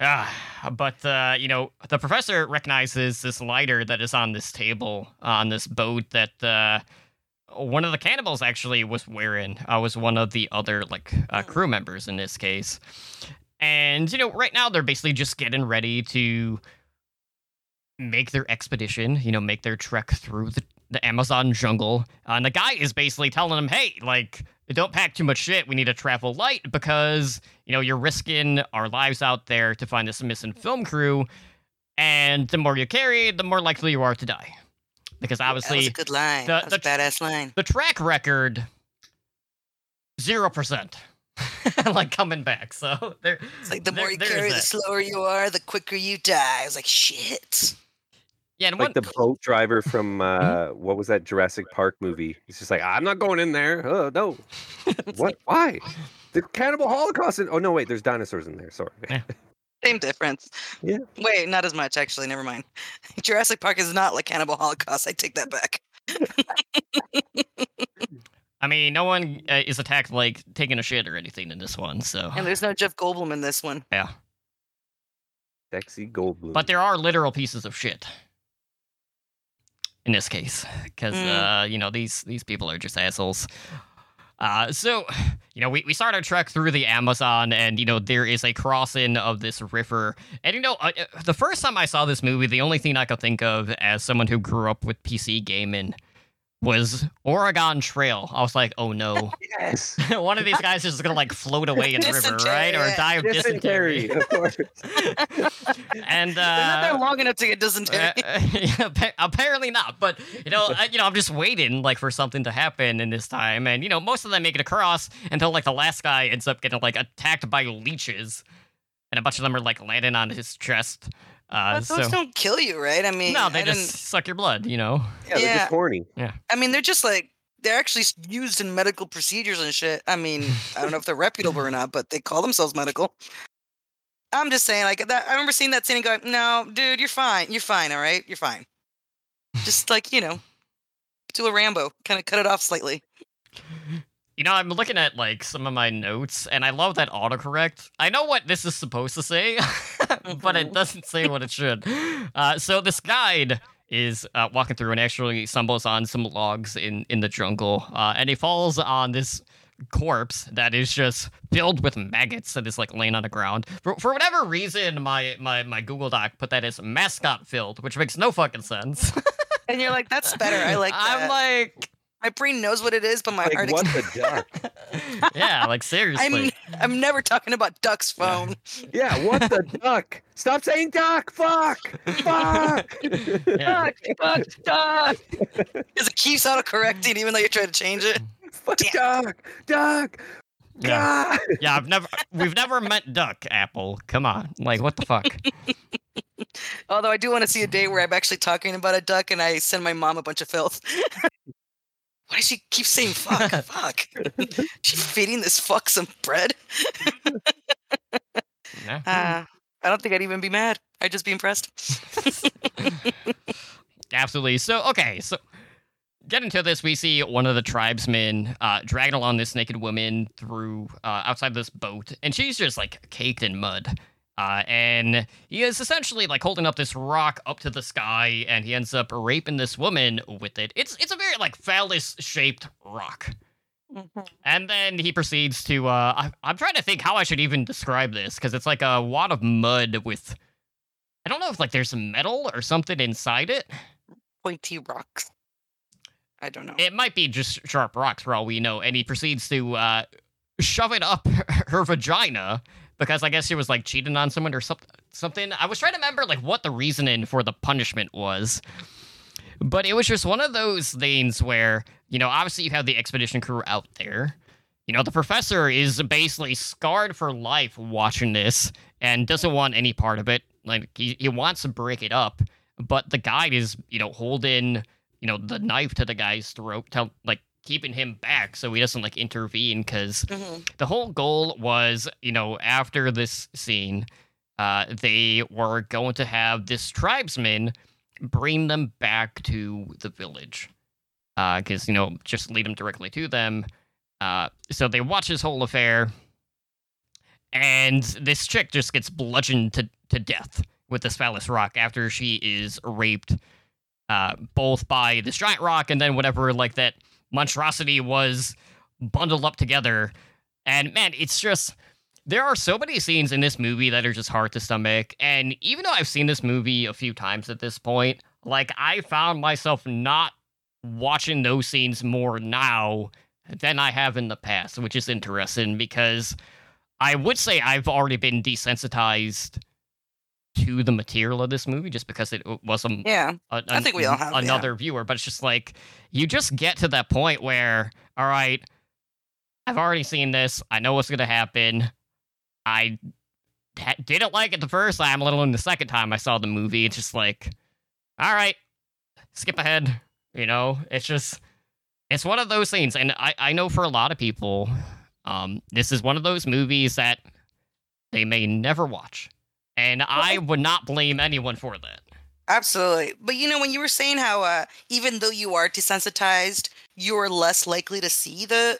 Yeah, but, uh, you know, the professor recognizes this lighter that is on this table, uh, on this boat that uh, one of the cannibals actually was wearing. Uh, was one of the other, like, uh, crew members in this case. And, you know, right now they're basically just getting ready to make their expedition, you know, make their trek through the, the Amazon jungle. Uh, and the guy is basically telling them, hey, like, don't pack too much shit. We need to travel light because, you know, you're risking our lives out there to find this missing film crew. And the more you carry, the more likely you are to die. Because obviously... That was a good line. The, the, a badass line. The track record, zero percent. Like, coming back. So there, it's like the more there, you carry, the slower you are, the quicker you die. I was like, shit. Yeah, and like one... the boat driver from, uh, mm-hmm. what was that Jurassic Park movie? He's just like, I'm not going in there. Oh, no. What? Why? The Cannibal Holocaust. In... Oh, no, wait. There's dinosaurs in there. Sorry. Yeah. Same difference. Yeah. Wait, not as much, actually. Never mind. Jurassic Park is not like Cannibal Holocaust. I take that back. I mean, no one uh, is attacked like taking a shit or anything in this one. So. And there's no Jeff Goldblum in this one. Yeah. Sexy Goldblum. But there are literal pieces of shit. In this case, because, mm. uh, you know, these, these people are just assholes. Uh, so, you know, we, we start our trek through the Amazon, and, you know, there is a crossing of this river. And, you know, uh, the first time I saw this movie, the only thing I could think of as someone who grew up with P C gaming was Oregon Trail. I was like, oh, no. Yes. One of these guys is going to, like, float away in the river, right? Or die of dysentery. Dysentery, of course. And, uh... they're not there long enough to get dysentery. Uh, yeah, apparently not. But, you know, I, you know, I'm just waiting, like, for something to happen in this time. And, you know, most of them make it across until, like, the last guy ends up getting, like, attacked by leeches. And a bunch of them are, like, landing on his chest. Uh, well, those so, don't kill you, right? I mean, no, they I just suck your blood, you know. Yeah, they're yeah. just horny. Yeah, I mean, they're just like they're actually used in medical procedures and shit. I mean, I don't know if they're reputable or not, but they call themselves medical. I'm just saying, like that. I remember seeing that scene and going, "No, dude, you're fine. You're fine. All right, you're fine." Just like, you know, do a Rambo, kind of cut it off slightly. You know, I'm looking at, like, some of my notes, and I love that autocorrect. I know what this is supposed to say, but it doesn't say what it should. Uh, so this guide is uh, walking through and actually stumbles on some logs in, in the jungle, uh, and he falls on this corpse that is just filled with maggots that is, like, laying on the ground. For, for whatever reason, my, my, my Google Doc put that as mascot-filled, which makes no fucking sense. And you're like, that's better. I like that. I'm like... My brain knows what it is, but my like, heart... What ex- the duck? Yeah, like, seriously. I'm, I'm never talking about duck's phone. Yeah, yeah, what the duck? Stop saying duck! Fuck! Fuck! Yeah. Duck! Fuck! Duck! Because it keeps auto-correcting, even though you try to change it. Fuck! Damn. Duck! Duck! Yeah, yeah. I've never. We've never met duck, Apple. Come on. Like, what the fuck? Although I do want to see a day where I'm actually talking about a duck and I send my mom a bunch of filth. Why does she keep saying fuck? Fuck. She feeding this fuck some bread? Nah. uh, I don't think I'd even be mad. I'd just be impressed. Absolutely. So, okay. So, getting to this, we see one of the tribesmen uh, dragging along this naked woman through uh, outside this boat. And she's just, like, caked in mud. Uh, and he is essentially, like, holding up this rock up to the sky, and he ends up raping this woman with it. It's it's a very, like, phallus-shaped rock. Mm-hmm. And then he proceeds to, uh, I, I'm trying to think how I should even describe this, because it's like a wad of mud with, I don't know if, like, there's metal or something inside it. Pointy rocks. I don't know. It might be just sharp rocks for all we know, and he proceeds to uh, shove it up her vagina, because I guess she was, like, cheating on someone or something. I was trying to remember, like, what the reasoning for the punishment was. But it was just one of those things where, you know, obviously you have the expedition crew out there. You know, the professor is basically scarred for life watching this and doesn't want any part of it. Like, he, he wants to break it up. But the guide is, you know, holding, you know, the knife to the guy's throat, tell, like, keeping him back so he doesn't, like, intervene, because mm-hmm. the whole goal was, you know, after this scene, uh, they were going to have this tribesman bring them back to the village, because, uh, you know, just lead them directly to them. Uh, so they watch this whole affair, and this chick just gets bludgeoned to, to death with this phallus rock after she is raped, uh, both by this giant rock and then whatever, like, that monstrosity was bundled up together. And man, it's just, there are so many scenes in this movie that are just hard to stomach. And even though I've seen this movie a few times at this point, like, I found myself not watching those scenes more now than I have in the past, which is interesting because I would say I've already been desensitized to the material of this movie just because it was a, yeah, a, a, I think we all have, another yeah. viewer, but it's just like, you just get to that point where, all right, I've already seen this. I know what's going to happen. I ha- didn't like it the first time, let alone the second time I saw the movie. It's just like, all right, skip ahead. You know, it's just, it's one of those things. And I, I know for a lot of people, um, this is one of those movies that they may never watch. And I would not blame anyone for that. Absolutely. But, you know, when you were saying how uh, even though you are desensitized, you're less likely to see the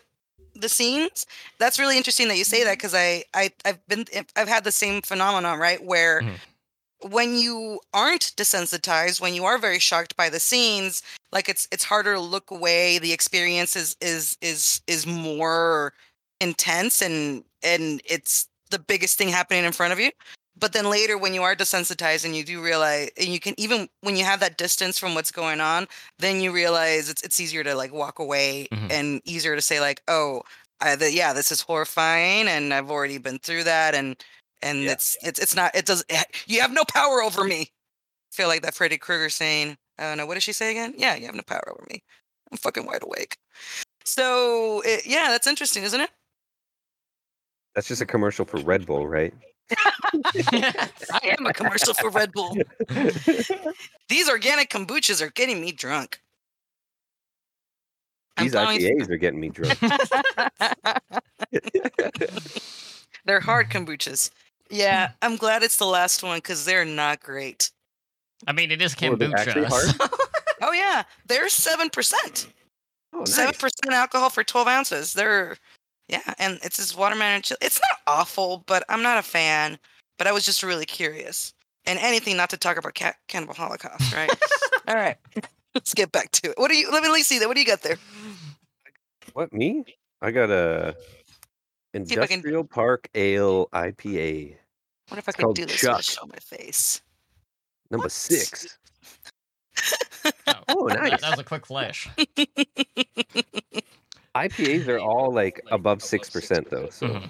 the scenes. That's really interesting that you say that, because I, I, I've been I've had the same phenomenon, right, where mm-hmm. when you aren't desensitized, when you are very shocked by the scenes, like it's it's harder to look away. The experience is is is is more intense, and and it's the biggest thing happening in front of you. But then later, when you are desensitized and you do realize, and you can, even when you have that distance from what's going on, then you realize it's it's easier to like walk away, mm-hmm. and easier to say like, oh, I, the, yeah, this is horrifying, and I've already been through that, and and yeah. it's it's it's not it does it, you have no power over me. I feel like that Freddy Krueger saying, oh no, what did she say again? Yeah, you have no power over me. I'm fucking wide awake. So it, yeah, that's interesting, isn't it? That's just a commercial for Red Bull, right? I am a commercial for Red Bull. These organic kombuchas are getting me drunk. These I P As are getting me drunk. They're hard kombuchas. Yeah, I'm glad it's the last one because they're not great. I mean, it is kombucha. Oh, oh yeah, they're seven percent. Seven percent alcohol for twelve ounces. They're Yeah, and it's this watermelon chili. It's not awful, but I'm not a fan. But I was just really curious. And anything not to talk about ca- Cannibal Holocaust, right? All right, let's get back to it. What do you? Let me at least see that. What do you got there? What, me? I got a Industrial can... Park Ale I P A. What if I could do this? Chuck. Show my face. Number what? six. oh, oh, nice. That was a quick flash. I P As are all like above six percent though. So mm-hmm.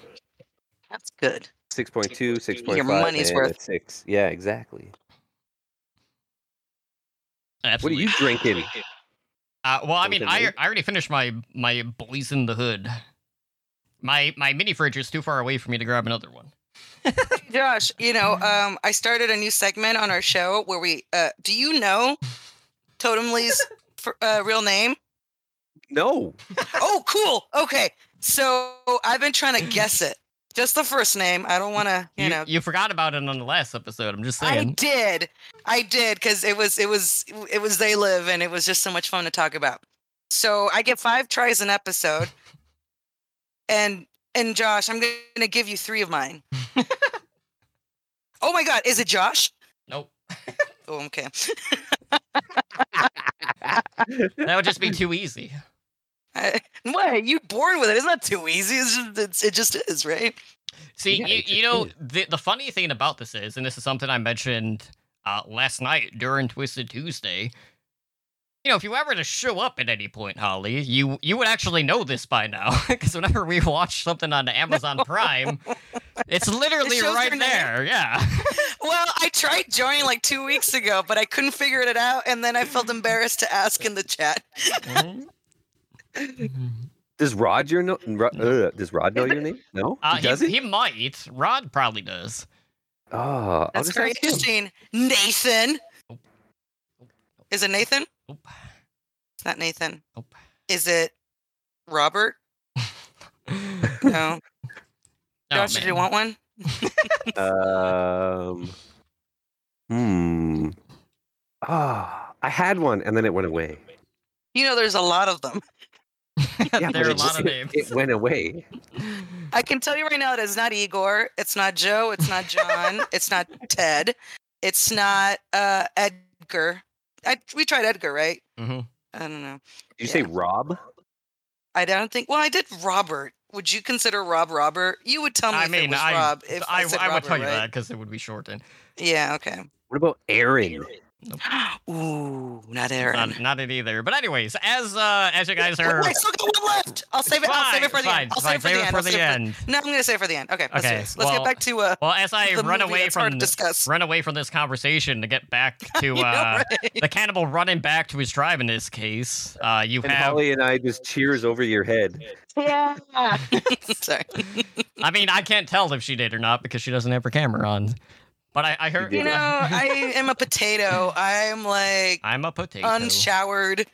That's good. six point two, six point five. Your money's worth. six. Yeah, exactly. Absolutely. What are you drinking? Uh, well, I mean, I, I already finished my my Bullies in the Hood. My my mini fridge is too far away for me to grab another one. Josh, you know, um, I started a new segment on our show where we, uh, do you know Totem Lee's uh, real name? No. Oh, cool. Okay. So I've been trying to guess it. Just the first name. I don't want to, you, you know. You forgot about it on the last episode. I'm just saying. I did. I did because it was, it was, it was They Live, and it was just so much fun to talk about. So I get five tries an episode, and and Josh, I'm going to give you three of mine. Oh my God, is it Josh? Nope. Oh, okay. That would just be too easy. I, why? You're born with it. It's not too easy. It's just, it's, it just is, right? See, yeah, you, you know, the, the funny thing about this is, and this is something I mentioned uh, last night during Twisted Tuesday, you know, if you ever to show up at any point, Holly, you, you would actually know this by now. Because whenever we watch something on Amazon Prime, it's literally it right there. Yeah. Well, I tried joining like two weeks ago, but I couldn't figure it out. And then I felt embarrassed to ask in the chat. Does Roger know? Rod, uh, does Rod know your name? No, uh, he doesn't. He, he might. Rod probably does. Oh, that's very interesting. Nathan. Is it Nathan? Oop. It's not Nathan. Oop. Is it Robert? No. Josh, oh, did you want one? um. Hmm. Ah, oh, I had one, and then it went away. You know, there's a lot of them. Yeah, there are a lot of names. It, it went away. I can tell you right now, it is not Igor. It's not Joe. It's not John. It's not Ted. It's not uh, Edgar. I, we tried Edgar, right? Mm-hmm. I don't know. Did you yeah. say Rob? I don't think. Well, I did Robert. Would you consider Rob Robert? You would tell me I if mean, it was I, Rob. If I, I, said I Robert, would tell you right? that because it would be shortened. Yeah, okay. What about Aaron? Nope. Ooh, not Aaron. Not, not it either. But anyways, as uh, as you guys are... I still got one left! I'll save it I'll save it for the end. I'll save it for the end. For the end. For... No, I'm going to save it for the end. Okay, let's okay. do this. Let's well, get back to uh, Well, as I run away, from, run away from this conversation to get back to uh, know, right? the cannibal running back to his drive in this case, uh, you and have... Holly and I just cheers over your head. Yeah! Sorry. I mean, I can't tell if she did or not because she doesn't have her camera on. But I, I heard, you know, I am a potato. I'm like, I'm a potato, unshowered.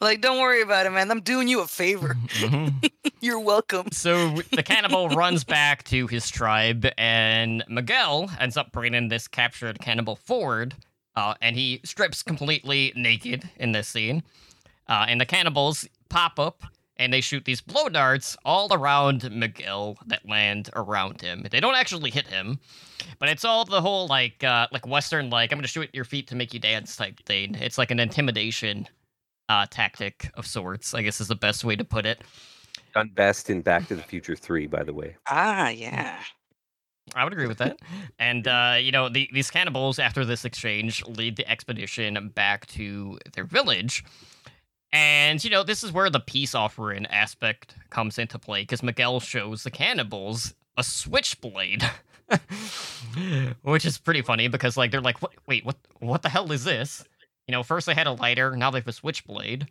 Like, don't worry about it, man. I'm doing you a favor. Mm-hmm. You're welcome. So the cannibal runs back to his tribe, and Miguel ends up bringing this captured cannibal forward, uh, and he strips completely naked in this scene. Uh, and the cannibals pop up and they shoot these blow darts all around McGill that land around him. They don't actually hit him, but it's all the whole, like, uh, like Western, like, I'm going to shoot at your feet to make you dance type thing. It's like an intimidation uh, tactic of sorts, I guess is the best way to put it. Done best in Back to the Future three, by the way. Ah, yeah. I would agree with that. And, uh, you know, the, these cannibals, after this exchange, lead the expedition back to their village. And, you know, this is where the peace offering aspect comes into play, because Miguel shows the cannibals a switchblade, which is pretty funny because, like, they're like, what, wait, what, what the hell is this? You know, first they had a lighter, now they have a switchblade.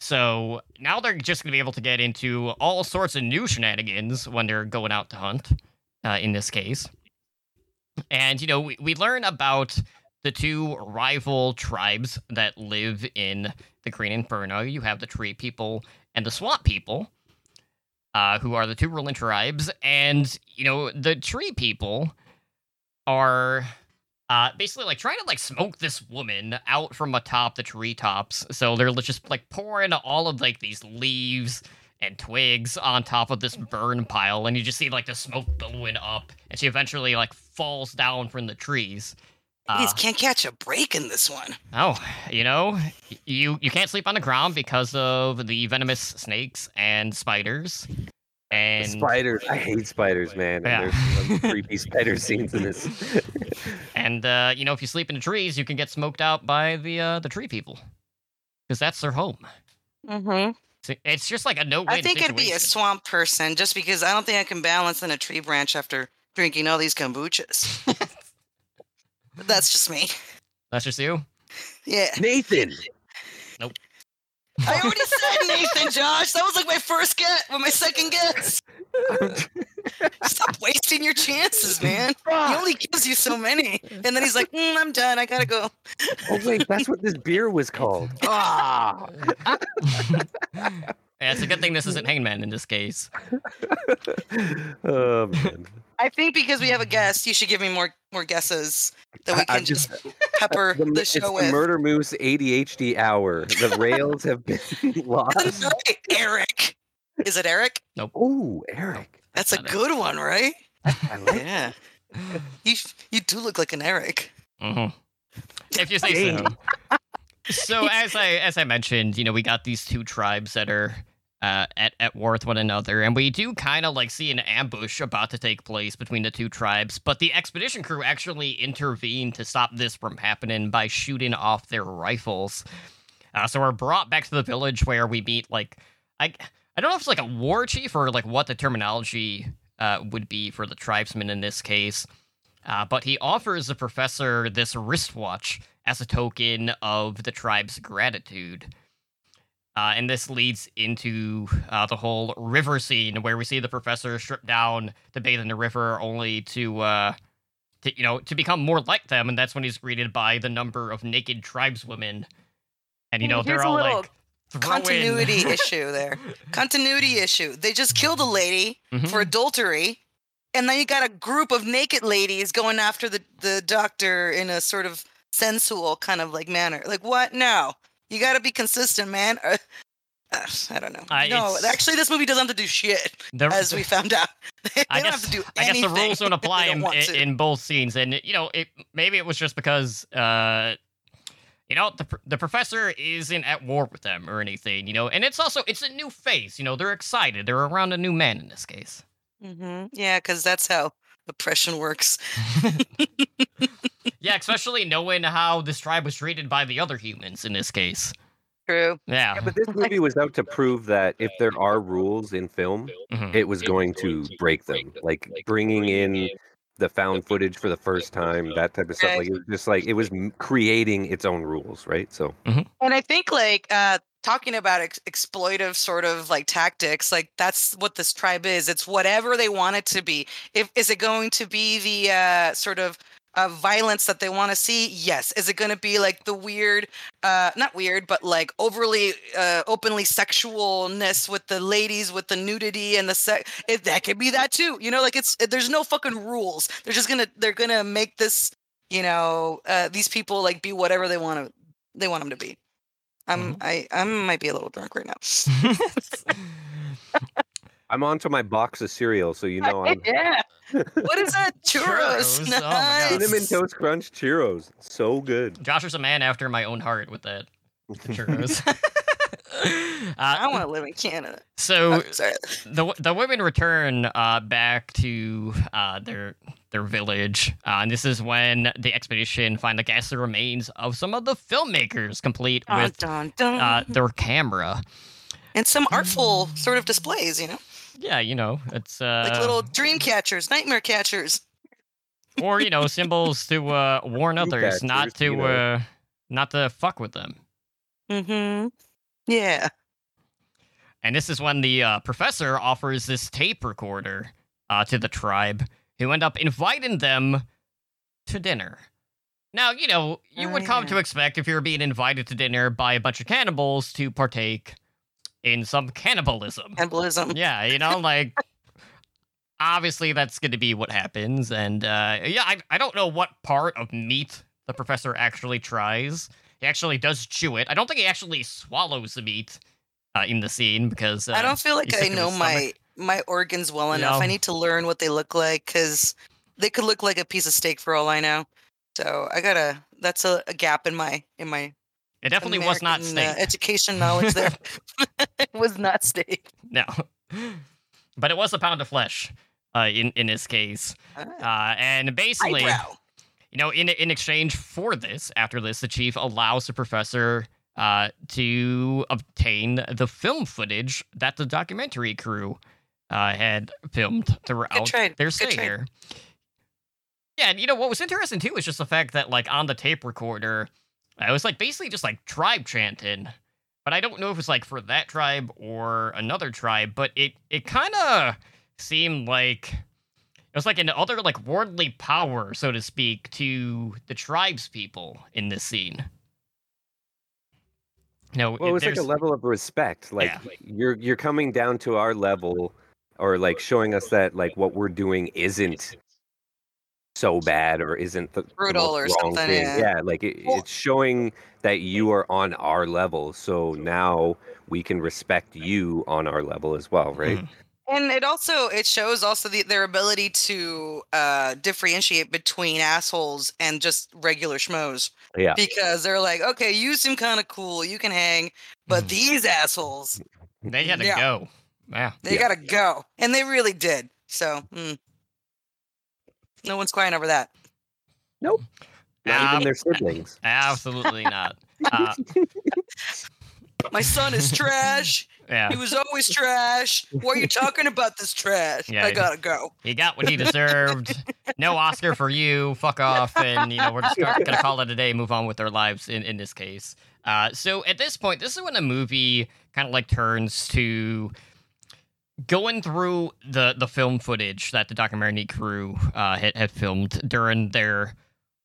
So now they're just going to be able to get into all sorts of new shenanigans when they're going out to hunt. Uh, in this case. And, you know, we, we learn about the two rival tribes that live in the Green Inferno. You have the Tree People and the Swamp People, uh, who are the two ruling tribes. And, you know, the Tree People are uh, basically, like, trying to, like, smoke this woman out from atop the treetops. So they're just, like, pouring all of, like, these leaves and twigs on top of this burn pile, and you just see, like, the smoke billowing up, and she eventually, like, falls down from the trees. You uh, can't catch a break in this one. Oh, you know, you, you can't sleep on the ground because of the venomous snakes and spiders. And the spiders, I hate spiders, man. Yeah. And there's some creepy spider scenes in this. And, uh, you know, if you sleep in the trees, you can get smoked out by the, uh, the Tree People, because that's their home. Mm-hmm. It's just like a no-win I think situation. I'd be a swamp person, just because I don't think I can balance in a tree branch after drinking all these kombuchas. That's just me. That's just you? Yeah. Nathan! Nope. I already said Nathan, Josh. That was like my first guess, well, my second guess. Stop wasting your chances, man. He only gives you so many. And then he's like, mm, I'm done. I gotta go. Oh, wait, that's what this beer was called. Ah. Yeah, it's a good thing this isn't Hangman in this case. Oh, man. I think because we have a guest, you should give me more more guesses that we can I, just, just pepper the, the show it's with. It's the Murder Moose A D H D hour. The rails have been lost. Eric. Is it Eric? Nope. Oh, Eric. That's, That's a good Eric. One, right? I like yeah. It. You you do look like an Eric. Mm-hmm. If you say so. So as I as I mentioned, you know, we got these two tribes that are uh, at at war with one another, and we do kind of like see an ambush about to take place between the two tribes. But the expedition crew actually intervened to stop this from happening by shooting off their rifles. Uh, so we're brought back to the village where we meet like I. I don't know if it's like a war chief or like what the terminology uh, would be for the tribesmen in this case, uh, but he offers the professor this wristwatch as a token of the tribe's gratitude. Uh, and this leads into uh, the whole river scene where we see the professor stripped down to bathe in the river only to, uh, to you know, to become more like them. And that's when he's greeted by the number of naked tribeswomen. And, you know, Here's they're all little- like... Continuity issue there. Continuity issue. They just killed a lady mm-hmm. for adultery, and then you got a group of naked ladies going after the, the doctor in a sort of sensual kind of like manner. Like, what? No. You got to be consistent, man. Uh, I don't know. Uh, no, actually, this movie doesn't have to do shit, the, as we found out. They I don't guess, have to do anything. I guess the rules don't apply don't in, in both scenes, and, you know, it, maybe it was just because... Uh, You know, the the professor isn't at war with them or anything, you know, and it's also, it's a new face, you know, they're excited. They're around a new man in this case. Mm-hmm. Yeah, because that's how oppression works. Yeah, especially knowing how this tribe was treated by the other humans in this case. True. Yeah. yeah but this movie was out to prove that if there are rules in film, mm-hmm. it was going to break them. Like bringing in... the found footage for the first time, that type of stuff. Like it was just like it was creating its own rules, right? So, mm-hmm. and I think like uh, talking about ex- exploitive sort of like tactics, like that's what this tribe is. It's whatever they want it to be. If is it going to be the uh, sort of uh, violence that they want to see? Yes. Is it going to be like the weird, uh, not weird, but like overly, uh, openly sexualness with the ladies, with the nudity and the sex? It, that could be that too. You know, like it's, it, there's no fucking rules. They're just gonna, they're gonna make this, you know, uh, these people like be whatever they want to, they want them to be. I'm, mm-hmm. I I might be a little drunk right now. I'm onto my box of cereal, so you know I'm... Yeah. What is that? Churros. Churros. Nice. Oh, Cinnamon Toast Crunch Churros. So good. Josh is a man after my own heart with that. With the churros. uh, I want to live in Canada. So the the women return uh, back to uh, their their village, uh, and this is when the expedition find the ghastly remains of some of the filmmakers, complete dun, with dun, dun. Uh, their camera. And some artful sort of displays, you know? Yeah, you know, it's... Uh, like little dream catchers, nightmare catchers. Or, you know, symbols to uh, warn dream others catchers, not to you know. uh, not to fuck with them. Mm-hmm. Yeah. And this is when the uh, professor offers this tape recorder uh, to the tribe, who end up inviting them to dinner. Now, you know, you oh, would yeah. come to expect, if you're being invited to dinner by a bunch of cannibals, to partake... in some cannibalism. Cannibalism. Yeah, you know, like, obviously that's going to be what happens. And, uh, yeah, I, I don't know what part of meat the professor actually tries. He actually does chew it. I don't think he actually swallows the meat uh, in the scene because... Uh, I don't feel like I know my, my organs well enough. You know? I need to learn what they look like because they could look like a piece of steak for all I know. So I got to... That's a, a gap in my in my... It definitely American, was not steak. Uh, education knowledge there. It was not steak. No. But it was a pound of flesh uh, in, in his case. Uh, and basically, Eyebrow. you know, in in exchange for this, after this, the chief allows the professor uh, to obtain the film footage that the documentary crew uh, had filmed throughout their stay here. Yeah, and, you know, what was interesting, too, is just the fact that, like, on the tape recorder... It was like basically just like tribe chanting, but I don't know if it's like for that tribe or another tribe, but it, it kind of seemed like it was like an other like worldly power, so to speak, to the tribes people in this scene. No, well, it was like a level of respect. Like yeah. you're, you're coming down to our level or like showing us that like what we're doing isn't so bad or isn't the brutal or something thing. Yeah. yeah like it, it's showing that you are on our level, so now we can respect you on our level as well, right? Mm-hmm. And it also it shows also the, their ability to uh differentiate between assholes and just regular schmoes, yeah because they're like, okay, you seem kind of cool, you can hang, but these assholes, they gotta yeah. go yeah they yeah. gotta go, and they really did. So mm. no one's crying over that. Nope. Not um, even their siblings. Absolutely not. Uh, My son is trash. Yeah. He was always trash. Why are you talking about this trash? Yeah, I gotta go. He got what he deserved. No Oscar for you. Fuck off. And, you know, we're just gonna call it a day, move on with our lives in, in this case. Uh, so at this point, this is when the movie kind of like turns to... going through the, the film footage that the documentary crew uh, had, had filmed during their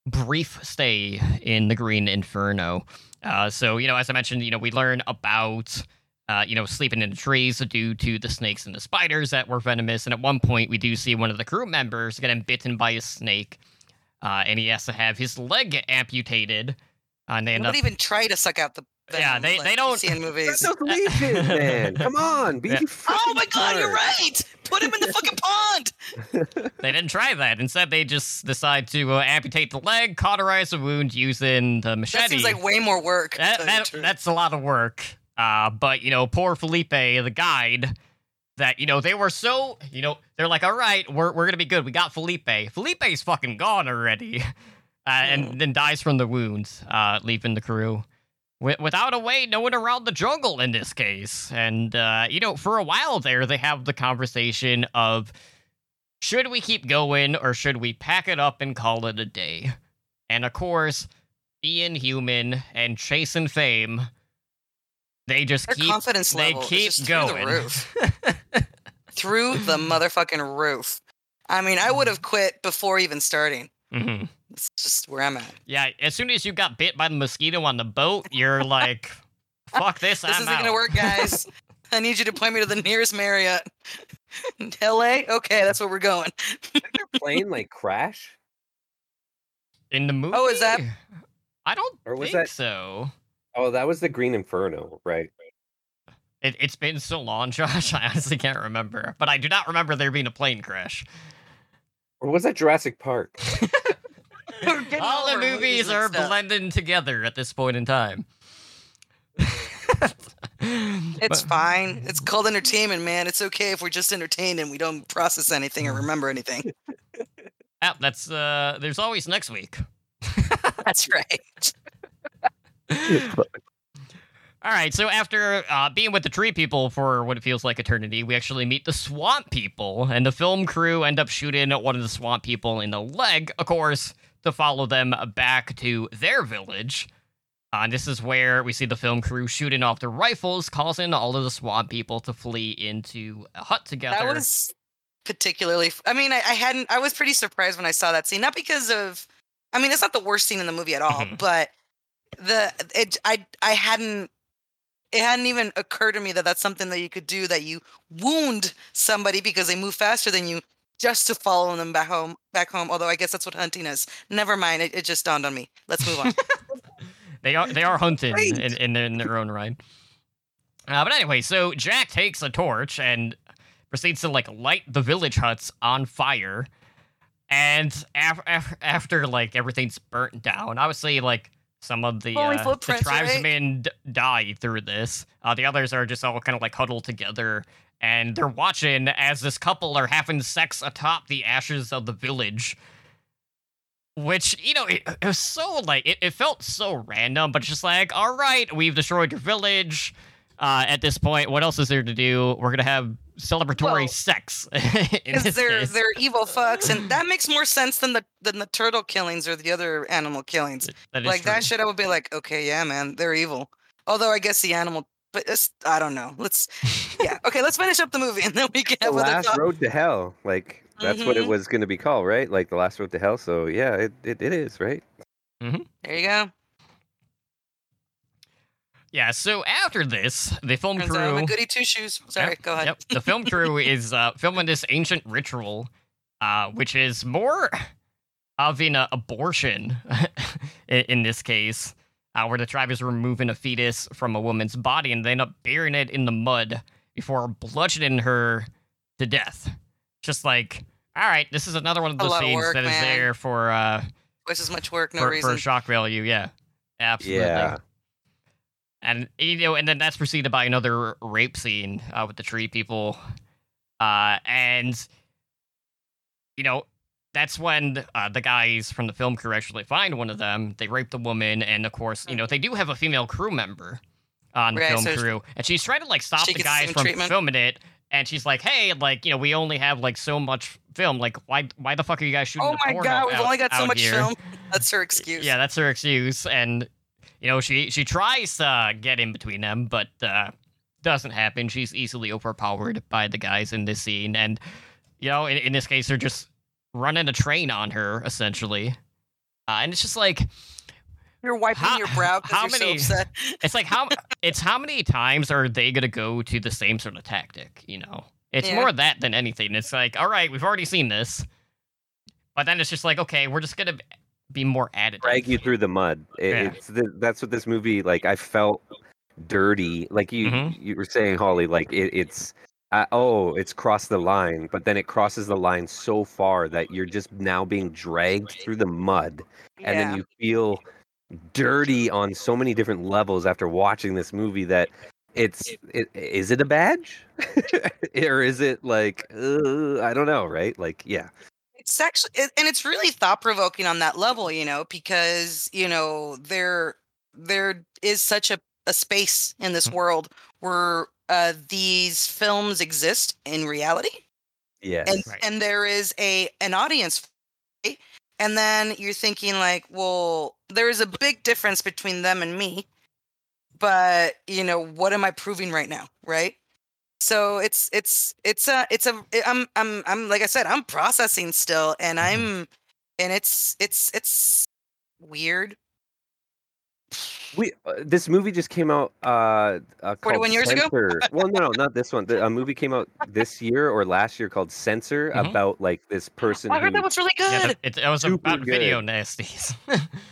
brief stay in the Green Inferno. Uh, so, you know, as I mentioned, you know, we learn about, uh, you know, sleeping in the trees due to the snakes and the spiders that were venomous. And at one point, we do see one of the crew members getting bitten by a snake, uh, and he has to have his leg amputated. Uh, and they end up... even try to suck out the... Venom, yeah, they, like they don't... see in movies. That's those leeches, man. Come on. Be yeah. Oh, my God, hard. You're right. Put him in the fucking pond. They didn't try that. Instead, they just decide to uh, amputate the leg, cauterize the wound using the machete. That seems like way more work. That, that, that's a lot of work. Uh, but, you know, poor Felipe, the guide, that, you know, they were so, you know, they're like, all right, we're, we're going to be good. We got Felipe. Felipe's fucking gone already. Uh, mm. And then dies from the wounds, uh, leaving the crew. Without a way, no one around the jungle in this case. And, uh, you know, for a while there, they have the conversation of, should we keep going or should we pack it up and call it a day? And, of course, being human and chasing fame, they just Their keep, confidence they level keep just going. Through the roof. Through the motherfucking roof. I mean, I would have quit before even starting. Mm-hmm. It's just where I'm at. Yeah, as soon as you got bit by the mosquito on the boat, you're like, fuck this, this I'm out. This isn't going to work, guys. I need you to point me to the nearest Marriott. L A? Okay, that's where we're going. Did their plane, like, crash? In the movie? Oh, is that? I don't or was think that... so. Oh, that was The Green Inferno, right? It, it's been so long, Josh, I honestly can't remember. But I do not remember there being a plane crash. Or was that Jurassic Park? All the movies are blending together at this point in time. It's but, fine. It's called entertainment, man. It's okay if we're just entertained and we don't process anything or remember anything. Oh, that's uh, there's always next week. That's right. All right, so after uh, being with the tree people for what it feels like eternity, we actually meet the swamp people, and the film crew end up shooting one of the swamp people in the leg, of course, to follow them back to their village. Uh, and this is where we see the film crew shooting off their rifles, causing all of the swamp people to flee into a hut together. That was particularly... I mean, I, I hadn't... I was pretty surprised when I saw that scene. Not because of... I mean, it's not the worst scene in the movie at all, mm-hmm. but the... It, I I hadn't... It hadn't even occurred to me that that's something that you could do, that you wound somebody because they move faster than you just to follow them back home. Back home. Although I guess that's what hunting is. Never mind. It, it just dawned on me. Let's move on. They are they are hunting in, in, in their own right. Uh, but anyway, so Jack takes a torch and proceeds to like light the village huts on fire. And af- af- after like everything's burnt down, obviously like some of the, uh, the tribesmen right? d- die through this. Uh, the others are just all kind of like huddled together, and they're watching as this couple are having sex atop the ashes of the village. Which, you know, it, it was so, like, it, it felt so random, but it's just like, all right, we've destroyed your village. Uh, at this point, what else is there to do? We're going to have celebratory well, sex. Because they're, they're evil fucks, and that makes more sense than the than the turtle killings or the other animal killings. That like, true. That shit, I would be like, okay, yeah, man, they're evil. Although, I guess the animal, but it's, I don't know. Let's, yeah, okay, let's finish up the movie, and then we can have The Last talk. Road to Hell, like... That's mm-hmm. what it was going to be called, right? Like The Last Road to Hell. So yeah, it it, it is, right? Mm-hmm. There you go. Yeah. So after this, the film Turns crew. Out I'm a goody two shoes. Sorry, yep, go ahead. Yep. The film crew is uh, filming this ancient ritual, uh, which is more of an uh, abortion in, in this case, uh, where the tribe is removing a fetus from a woman's body and they end up burying it in the mud before bludgeoning her to death. Just like, all right, this is another one of those scenes of work, that man. is there for uh, which is much work, no for, reason for shock value, yeah, absolutely, yeah. And you know, and then that's preceded by another rape scene uh, with the tree people, uh, and you know, that's when uh, the guys from the film crew actually find one of them. They rape the woman, and of course, you know, they do have a female crew member on the right, film so crew, and she's trying to like stop the guys from treatment. filming it. And she's like, hey, like, you know, we only have, like, so much film. Like, why why the fuck are you guys shooting the porno out here? Oh, my God, we've only got so much film. That's her excuse. Yeah, that's her excuse. And, you know, she, she tries to uh, get in between them, but uh, doesn't happen. She's easily overpowered by the guys in this scene. And, you know, in, in this case, they're just running a train on her, essentially. Uh, and it's just like... You're wiping how, your brow because you're many, so upset. It's like how it's how many times are they gonna go to the same sort of tactic? You know, it's yeah. more of that than anything. It's like, all right, we've already seen this, but then it's just like, okay, we're just gonna be more additive. Drag you through the mud. It, yeah. It's the, that's what this movie like. I felt dirty, like you mm-hmm. you were saying, Holly. Like it, it's uh, oh, it's crossed the line, but then it crosses the line so far that you're just now being dragged through the mud, yeah. and then you feel dirty on so many different levels after watching this movie that it's it, is it a badge or is it like uh, I don't know, right? Like, yeah, it's actually it, and it's really thought-provoking on that level, you know, because you know there there is such a, a space in this world where uh, these films exist in reality, yeah, and, right. and there is a an audience, right? And then you're thinking like, well, there is a big difference between them and me, but you know, what am I proving right now, right? So it's it's it's a it's a I'm I'm I'm like I said, I'm processing still, and I'm and it's it's it's weird, We uh, this movie just came out uh, uh forty-one years Censor. ago. Well, no, not this one. The, a movie came out this year or last year called Censor mm-hmm. about like this person. Oh, I heard that was really good. Yeah, that, it, it was about good. video nasties.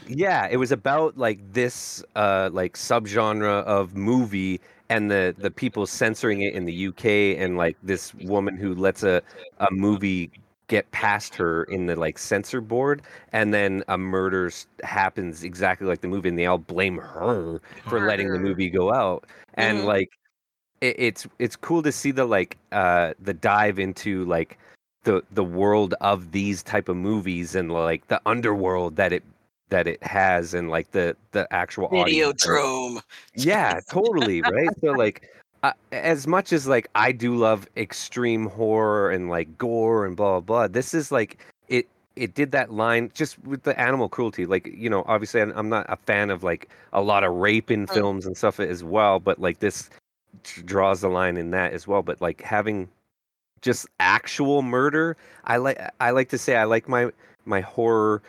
Yeah, it was about like this uh like subgenre of movie and the the people censoring it in the U K and like this woman who lets a a movie get past her in the like censor board, and then a murder happens exactly like the movie, and they all blame her for letting the movie go out. And mm-hmm. like it, it's it's cool to see the like uh the dive into like the the world of these type of movies and like the underworld that it that it has, and like the the actual Videodrome. Yeah, totally, right? So like. Uh, as much as like I do love extreme horror and like gore and blah blah blah, this is like it it did that line just with the animal cruelty. Like, you know, obviously I'm, I'm not a fan of like a lot of rape in films and stuff as well, but like this t- draws the line in that as well. But like having just actual murder, I like I like to say I like my my horror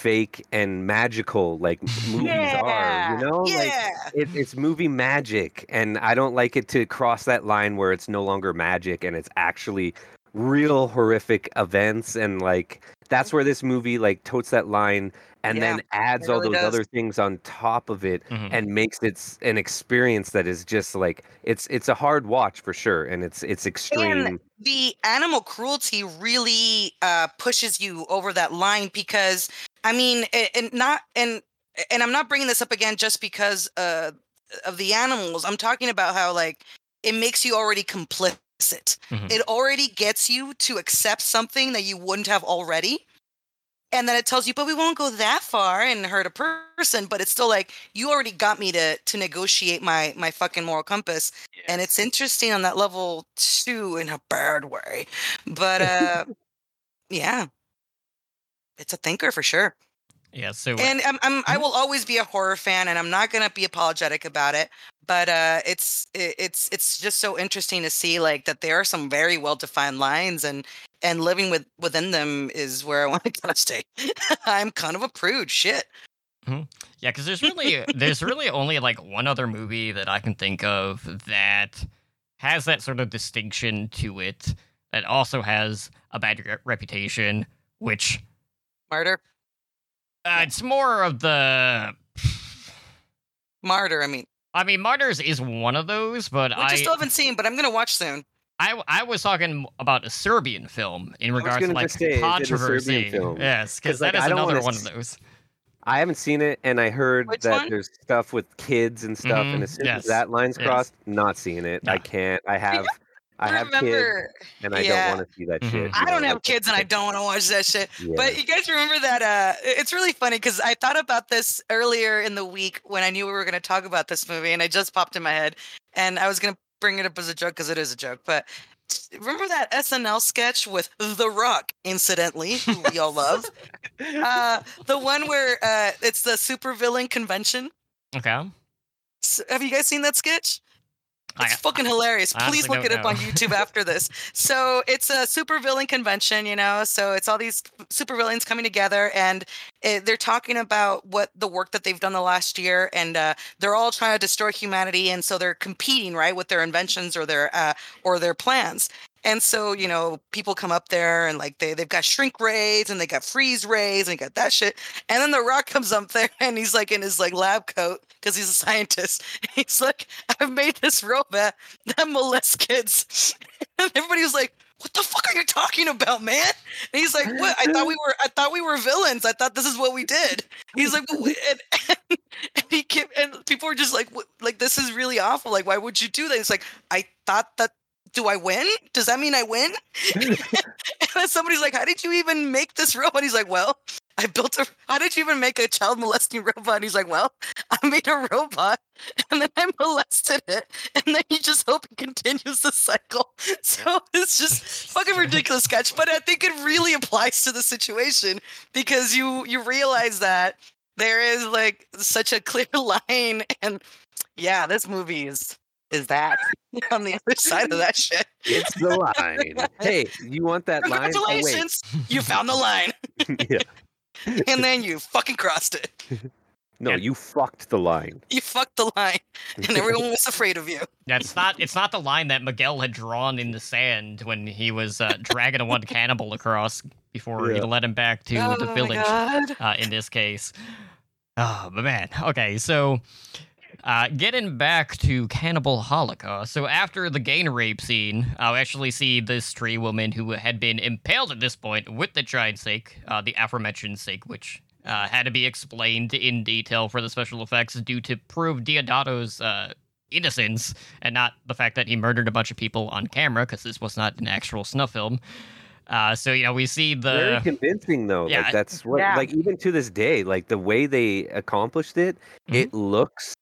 fake and magical like movies yeah. are, you know? Yeah. Like it, it's movie magic, and I don't like it to cross that line where it's no longer magic and it's actually real horrific events, and like that's where this movie like totes that line and yeah, then adds really all those does. other things on top of it mm-hmm. and makes it an experience that is just like it's it's a hard watch for sure, and it's it's extreme. And the animal cruelty really uh, pushes you over that line because I mean, and not and and I'm not bringing this up again just because uh, of the animals. I'm talking about how like it makes you already complicit. Mm-hmm. It already gets you to accept something that you wouldn't have already, and then it tells you, "But we won't go that far and hurt a person." But it's still like you already got me to to negotiate my my fucking moral compass, yes. and it's interesting on that level too, in a bad way. But uh, yeah. It's a thinker for sure. Yeah. So, and I'm, I'm, I will always be a horror fan, and I'm not going to be apologetic about it. But uh, it's, it's, it's just so interesting to see like that there are some very well defined lines, and and living with within them is where I want to kind of stay. I'm kind of a prude, shit. Mm-hmm. Yeah, because there's really there's really only like one other movie that I can think of that has that sort of distinction to it, that also has a bad re- reputation, which. Martyr? Uh, it's more of the... Martyr, I mean. I mean, Martyrs is one of those, but Which I... Which I still haven't seen, but I'm going to watch soon. I, I was talking about A Serbian Film in regards to, like, say, controversy. Yes, because like, that is another one s- of those. I haven't seen it, and I heard Which that one? there's stuff with kids and stuff, mm-hmm. and as soon yes. as that line's yes. crossed, not seeing it. Yeah. I can't. I have... I have remember, kids, and I yeah. don't want to see that shit. I don't know, have like kids, and I don't want to watch that shit. Yeah. But you guys remember that? Uh, it's really funny, because I thought about this earlier in the week when I knew we were going to talk about this movie, and it just popped in my head. And I was going to bring it up as a joke, because it is a joke. But remember that S N L sketch with The Rock, incidentally, who we all love? Uh, the one where uh, it's the supervillain convention. Okay. So, have you guys seen that sketch? It's I, fucking hilarious. Please look it up know. on YouTube after this. So it's a supervillain convention, you know, so it's all these supervillains coming together, and it, they're talking about what the work that they've done the last year, and uh, they're all trying to destroy humanity. And so they're competing, right, with their inventions or their uh, or their plans. And so, you know, people come up there, and like they, they've got shrink rays, and they got freeze rays, and they got that shit. And then The Rock comes up there, and he's like in his like lab coat, because he's a scientist. He's like, I've made this robot that molests kids. And everybody was like, what the fuck are you talking about, man? And he's like, what? I thought we were, I thought we were villains. I thought this is what we did. He's like, and, and, and he kept, and people were just like, what? Like, this is really awful. Like, why would you do that? He's like, I thought that. Do I win? Does that mean I win? And then somebody's like, how did you even make this robot? He's like, well, I built a, how did you even make a child molesting robot? And he's like, well, I made a robot, and then I molested it, and then you just hope it continues the cycle. So it's just fucking ridiculous sketch, but I think it really applies to the situation, because you, you realize that there is like such a clear line, and yeah, this movie is... is that on the other side of that shit. It's the line. Hey, you want that line? Congratulations, oh, you found the line. Yeah. And then you fucking crossed it. No, and you fucked the line. You fucked the line, and everyone was afraid of you. That's not. It's not the line that Miguel had drawn in the sand when he was uh, dragging a one cannibal across before yeah. he led him back to oh, the village. Uh, in this case, oh but man. Okay, so uh, getting back to Cannibal Holocaust. So after the gang rape scene, I'll actually see this tree woman who had been impaled at this point with the giant stake, uh, the aforementioned stake, which. Uh, had to be explained in detail for the special effects due to prove Diodato's uh, innocence and not the fact that he murdered a bunch of people on camera, because this was not an actual snuff film. Uh, so, you know, we see the... Very convincing, though. Yeah. Like, that's what, yeah. like, even to this day, like, the way they accomplished it, mm-hmm. it looks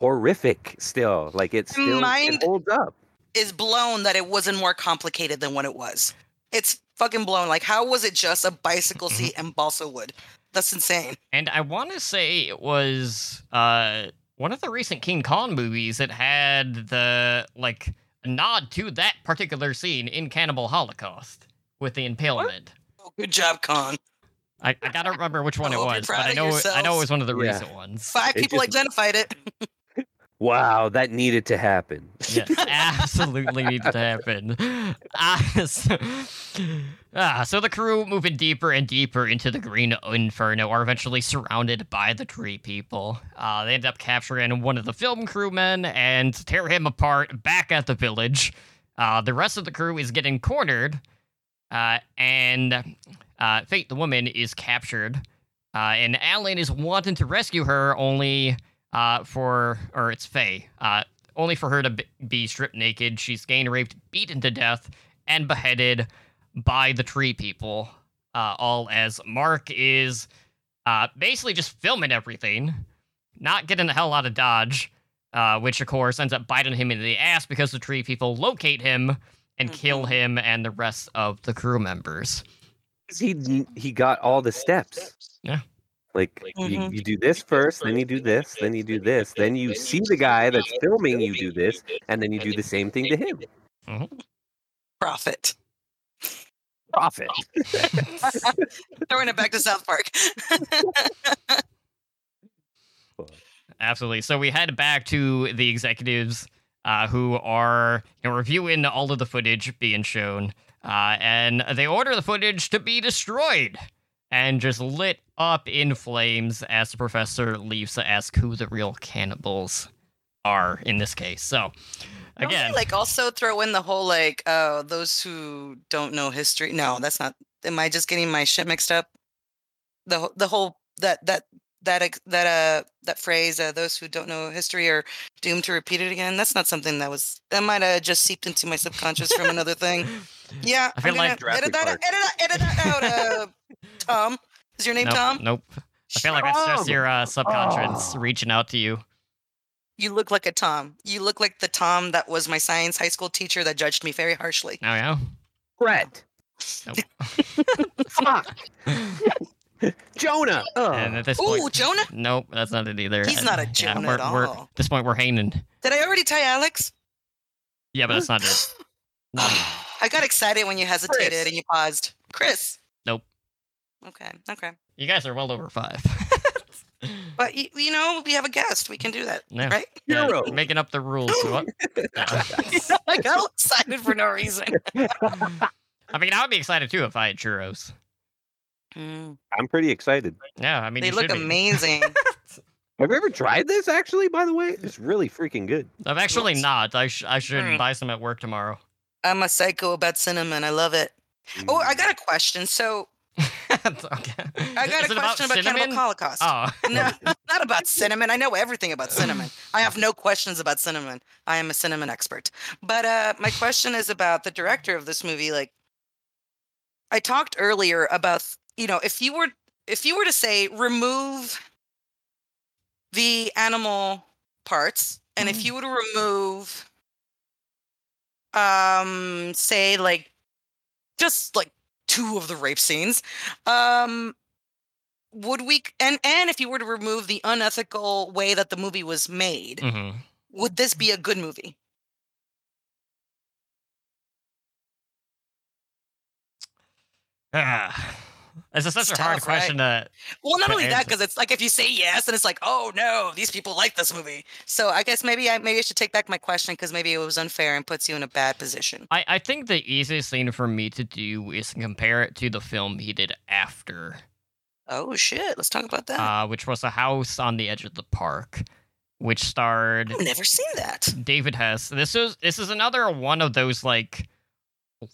horrific still. Like, it still Mind it holds up. Is blown that it wasn't more complicated than what it was. It's fucking blown. Like, how was it just a bicycle seat and balsa wood? That's insane. And I want to say it was uh, one of the recent King Kong movies that had the, like, nod to that particular scene in Cannibal Holocaust with the impalement. Oh, good job, Kong. I, I gotta remember which one it was, but I know it, I know it was one of the yeah. recent ones. Five people it just... identified it. Wow, that needed to happen. Yes, absolutely needed to happen. Uh, so... Ah, so the crew, moving deeper and deeper into the Green Inferno, are eventually surrounded by the tree people. Uh, they end up capturing one of the film crewmen and tear him apart back at the village. Uh, the rest of the crew is getting cornered, uh, and uh, Fate, the woman, is captured. Uh, and Alan is wanting to rescue her only uh, for, or it's Faye, uh, only for her to be stripped naked. She's gang raped, beaten to death, and beheaded by the tree people, uh, all as Mark is uh, basically just filming everything, not getting the hell out of Dodge, uh, which, of course, ends up biting him in the ass because the tree people locate him and mm-hmm. kill him and the rest of the crew members. He he got all the steps. Yeah. Like, mm-hmm. you, you do this first, then you do this, then you do this, then you see the guy that's filming you do this, and then you do the same thing to him. Mm-hmm. Profit. Profit. Throwing it back to South Park. Absolutely. So we head back to the executives uh, who are you know, reviewing all of the footage being shown, uh, and they order the footage to be destroyed and just lit up in flames as the professor leaves to ask who the real cannibals are in this case. So... Again. Don't they, like, also throw in the whole, like, oh, uh, those who don't know history. No, that's not. Am I just getting my shit mixed up? The the whole that that that that uh that phrase, uh, those who don't know history are doomed to repeat it again. That's not something that was that might have just seeped into my subconscious from another thing. Yeah, I feel I'm like edit that, edit that edit that out. Uh, Tom, is your name nope, Tom? Nope. I feel like that's just your uh, subconscious oh. reaching out to you. You look like a Tom. You look like the Tom that was my science high school teacher that judged me very harshly. Oh, yeah? Brett. Nope. Fuck. Jonah. Oh, and at this point, Ooh, Jonah? Nope, that's not it either. He's and, not a Jonah yeah, we're, at all. We're, at this point, we're hanging. Did I already tie Alex? Yeah, but that's not it. No. I got excited when you hesitated Chris. And you paused. Chris. Nope. Okay, okay. You guys are well over five. But, you know, we have a guest. We can do that, yeah. right? Yeah, making up the rules. What? I got excited for no reason. I mean, I would be excited, too, if I had churros. Mm. I'm pretty excited. Yeah, I mean, they look amazing. Have you ever tried this, actually, by the way? It's really freaking good. I've actually yes. not. I, sh- I should mm. buy some at work tomorrow. I'm a psycho about cinnamon. I love it. Mm. Oh, I got a question. So... okay. I got Is a question about, about Cannibal Holocaust. Oh. No, not about cinnamon. I know everything about cinnamon. I have no questions about cinnamon. I am a cinnamon expert. But uh, my question is about the director of this movie. Like, I talked earlier about, you know, if you were if you were to say remove the animal parts, and mm-hmm. if you were to remove, um, say like, just like. two of the rape scenes, um, would we, and, and if you were to remove the unethical way that the movie was made, mm-hmm. would this be a good movie? Ah, It's such it's a hard tough, question right? to. Well, not to only answer. that, because it's like if you say yes, and it's like, oh no, these people like this movie. So I guess maybe I maybe I should take back my question because maybe it was unfair and puts you in a bad position. I, I think the easiest thing for me to do is compare it to the film he did after. Oh shit! Let's talk about that. Uh, which was A House on the Edge of the Park, which starred. I've never seen that. David Hess. This is this is another one of those like.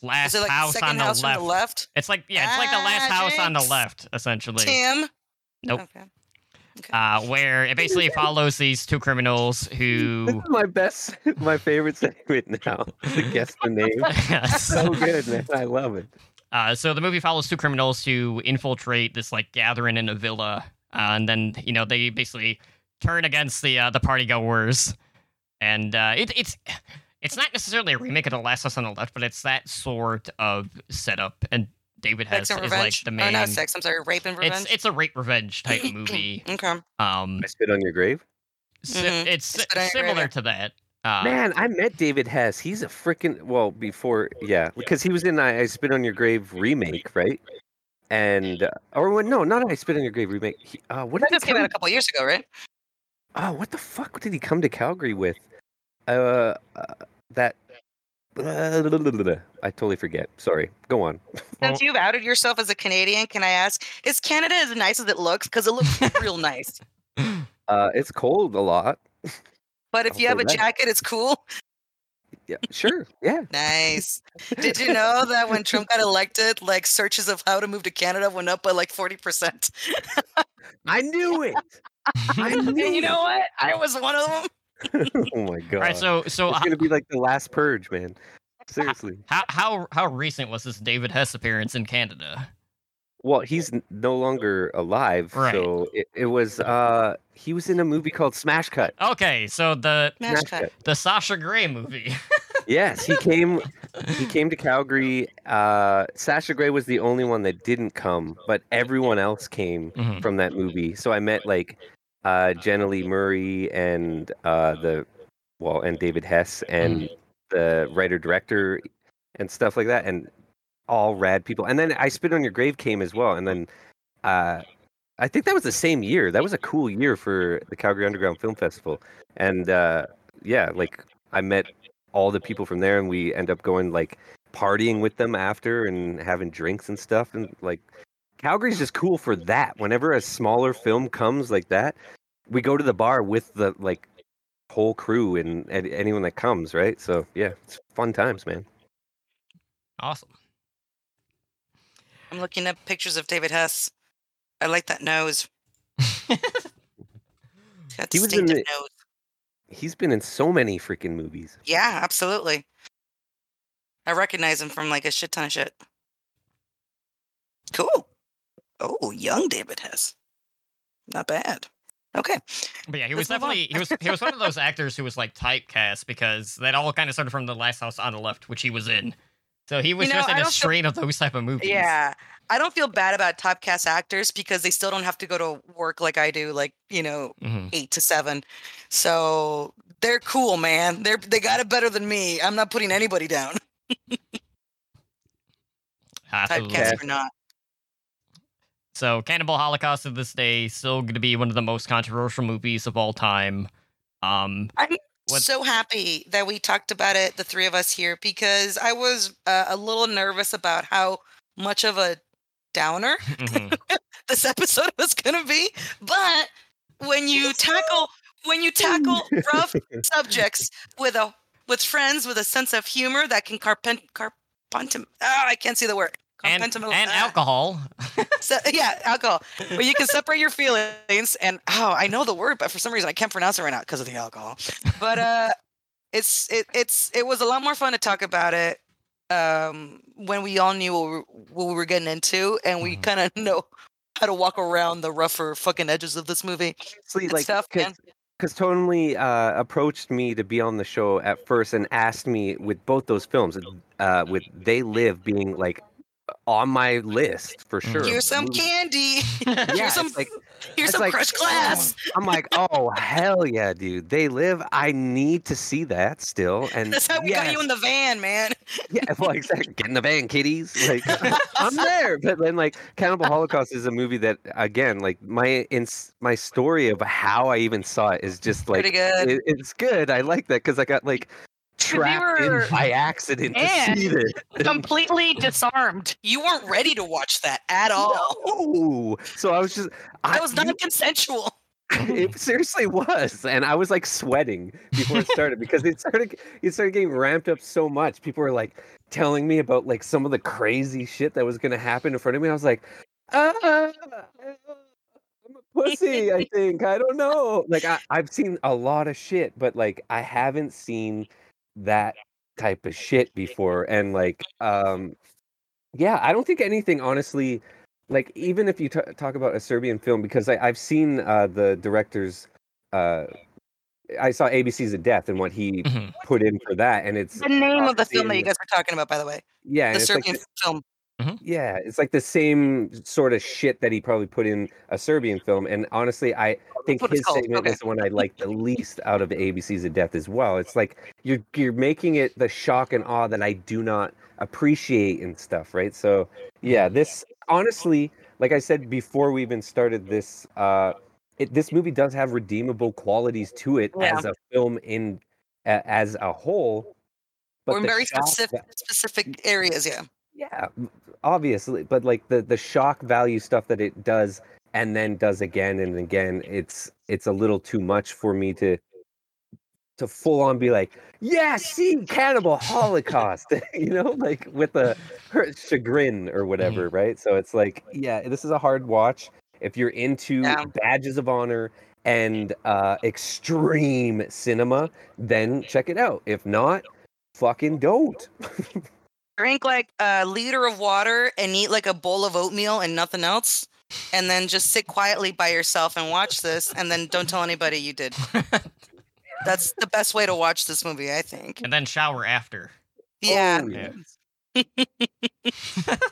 Last like house, on the, house on the left. It's like yeah, it's ah, like the last house Jinx. on the left, essentially. Tim. Nope. Okay. Okay. Uh, where it basically follows these two criminals who. This is my best, my favorite segment now. To guess the name. Yes. So good, man. I love it. Uh, so the movie follows two criminals who infiltrate this like gathering in a villa, uh, and then you know they basically turn against the uh, the partygoers, and uh, it, it's. It's not necessarily a remake of The Last House on the Left, but it's that sort of setup. And David Hess is like the main. Oh, not sex. I'm sorry, rape and revenge. It's, it's a rape revenge type movie. Okay. Um, I Spit on Your Grave. Si- mm-hmm. It's similar to that. Uh, Man, I met David Hess. He's a freaking well before, yeah, because he was in I, I Spit on Your Grave remake, right? And uh, or no, not I Spit on Your Grave remake. He, uh, what that just came out a couple years ago, right? Oh, what the fuck did he come to Calgary with? Uh, uh that uh, I totally forget. Sorry. Go on. Since you've outed yourself as a Canadian, can I ask, is Canada as nice as it looks? Because it looks real nice. Uh, it's cold a lot. But if I'll you have a that. jacket, it's cool. Yeah, sure. Yeah. Nice. Did you know that when Trump got elected, like searches of how to move to Canada went up by like forty percent? I knew it. I knew You know what? I was one of them. Oh my god! All right, so so it's gonna be like the last purge, man. Seriously. How how how recent was this David Hess appearance in Canada? Well, he's no longer alive, right. so it, it was. Uh, he was in a movie called Smash Cut. Okay, so the Smash Cut. the Sasha Grey movie. Yes, he came. He came to Calgary. Uh, Sasha Grey was the only one that didn't come, but everyone else came mm-hmm. from that movie. So I met like. Uh, Jenna Lee Murray and uh, the well, and David Hess and the writer director and stuff like that, and all rad people. And then I Spit on Your Grave came as well. And then uh, I think that was the same year. That was a cool year for the Calgary Underground Film Festival. And uh, yeah, like I met all the people from there, and we end up going like partying with them after and having drinks and stuff, and like. Calgary's just cool for that. Whenever a smaller film comes like that, we go to the bar with the like whole crew and, and anyone that comes, right? So yeah, it's fun times, man. Awesome. I'm looking up pictures of David Hess. I like that nose. That he was in the, nose. He's been in so many freaking movies. Yeah, absolutely. I recognize him from like a shit ton of shit. Cool. Oh, young David Hess. Not bad. Okay. But yeah, he Let's was definitely, he was he was one of those actors who was like typecast because that all kind of started from The Last House on the Left, which he was in. So he was you know, just in I a strain feel, of those type of movies. Yeah. I don't feel bad about typecast actors because they still don't have to go to work like I do, like, you know, mm-hmm. eight to seven. So they're cool, man. They're, they got it better than me. I'm not putting anybody down. Typecast or not. So, Cannibal Holocaust of this day, still going to be one of the most controversial movies of all time. Um, I'm what... so happy that we talked about it, the three of us here, because I was uh, a little nervous about how much of a downer mm-hmm. this episode was going to be. But when you tackle when you tackle rough subjects with a with friends with a sense of humor that can carpent carpent oh, I can't see the word. And, and alcohol. So, yeah, alcohol. Well, you can separate your feelings. And, oh, I know the word, but for some reason I can't pronounce it right now because of the alcohol. But uh, it's it, it's it was a lot more fun to talk about it um, when we all knew what we, were, what we were getting into. And we mm-hmm. kind of know how to walk around the rougher fucking edges of this movie. Honestly, it's like, tough, man. Because Tony uh, approached me to be on the show at first and asked me with both those films, uh, with They Live being like, on my list for sure. Here's some candy. Yeah, here's some, like, here's some like, crushed glass. Oh. I'm like, oh hell yeah, dude! They Live. I need to see that still. And that's how we yes. got you in the van, man. Yeah, well, exactly. Get in the van, kiddies. Like, I'm there. But then, like, Cannibal Holocaust is a movie that, again, like, my in, my story of how I even saw it is just, like, pretty good. It, it's good. I like that because I got, like, trapped we were, in by accident and to see this. Completely disarmed. You weren't ready to watch that at all. No. So I was just... I, that was not consensual. It seriously was, and I was like sweating before it started because it started it started getting ramped up so much. People were like telling me about like some of the crazy shit that was going to happen in front of me. I was like, ah, I'm a pussy, I think. I don't know. Like I, I've seen a lot of shit, but like I haven't seen that type of shit before. And like, um, yeah, I don't think anything, honestly. Like, even if you t- talk about A Serbian Film, because I, I've seen uh, the director's, uh, I saw A B C's of Death and what he mm-hmm. put in for that, and it's... The name of the film that you guys were talking about, by the way. Yeah. The Serbian like, Film. Mm-hmm. Yeah, it's like the same sort of shit that he probably put in A Serbian Film, and honestly, I think his segment okay. is the one I like the least out of A B C's of Death as well. It's like, you're you're making it the shock and awe that I do not appreciate and stuff, right? So, yeah, this... Honestly, like I said before we even started this, uh, it, this movie does have redeemable qualities to it yeah. as a film in uh, as a whole. But or in very specific, va- specific areas, yeah. Yeah, obviously. But like the, the shock value stuff that it does and then does again and again, it's it's a little too much for me to to full on be like, yeah, see Cannibal Holocaust, you know, like with a chagrin or whatever, right? So it's like, yeah, this is a hard watch. If you're into yeah. badges of honor and uh, extreme cinema, then check it out. If not, fucking don't. Drink like a liter of water and eat like a bowl of oatmeal and nothing else. And then just sit quietly by yourself and watch this. And then don't tell anybody you did. That's the best way to watch this movie, I think. And then shower after. Yeah. Oh, yeah.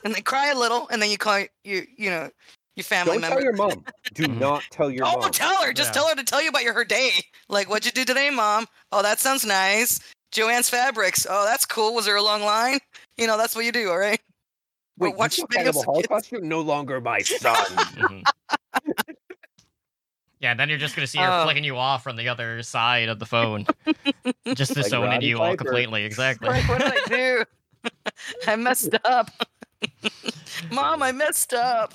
And then cry a little, and then you call your, you know, your family member. Don't tell your mom. Do not tell your oh, mom. Oh, tell her. Just yeah. tell her to tell you about your her day. Like, what'd you do today, Mom? Oh, that sounds nice. Joanne's Fabrics. Oh, that's cool. Was there a long line? You know, that's what you do, all right? Wait, watch you Cannibal Holocaust? You're no longer my son. mm-hmm. Yeah, then you're just going to see her uh, flicking you off from the other side of the phone. Just disowning like you Piper. All completely. Exactly. Like, what did I do? I messed up. Mom, I messed up.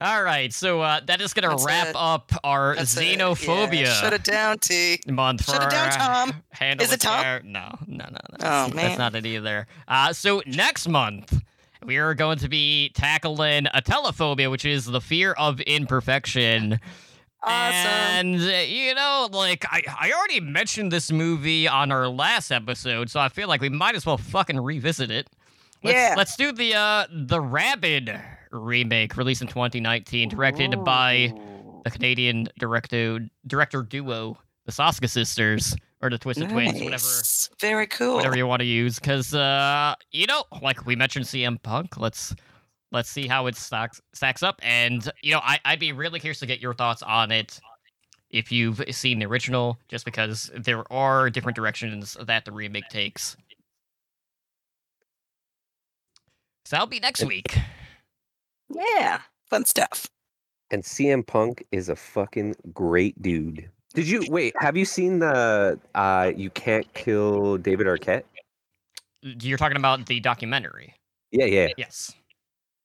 All right, so uh, that is going to wrap it. up our That's xenophobia. Yeah. Shut it down, T. Month Shut for it down, Tom. Handle is it Tom? There. No, no, no, no. Oh, man. That's not it either. Uh, so next month, we are going to be tackling atelophobia, which is the fear of imperfection. Awesome. And, you know, like, I, I already mentioned this movie on our last episode, so I feel like we might as well fucking revisit it. Let's, yeah. Let's do the, uh, the Rabid remake, released in twenty nineteen, directed Ooh. by the Canadian directo, director duo, the Soska Sisters. Or the Twisted nice. Twins, whatever. Very cool. Whatever you want to use, because uh, you know, like we mentioned, C M Punk. Let's let's see how it stacks stacks up, and you know, I I'd be really curious to get your thoughts on it if you've seen the original, just because there are different directions that the remake takes. So that'll be next week. Yeah, fun stuff. And C M Punk is a fucking great dude. Did you wait? Have you seen the uh, You Can't Kill David Arquette? You're talking about the documentary. Yeah, yeah. Yes.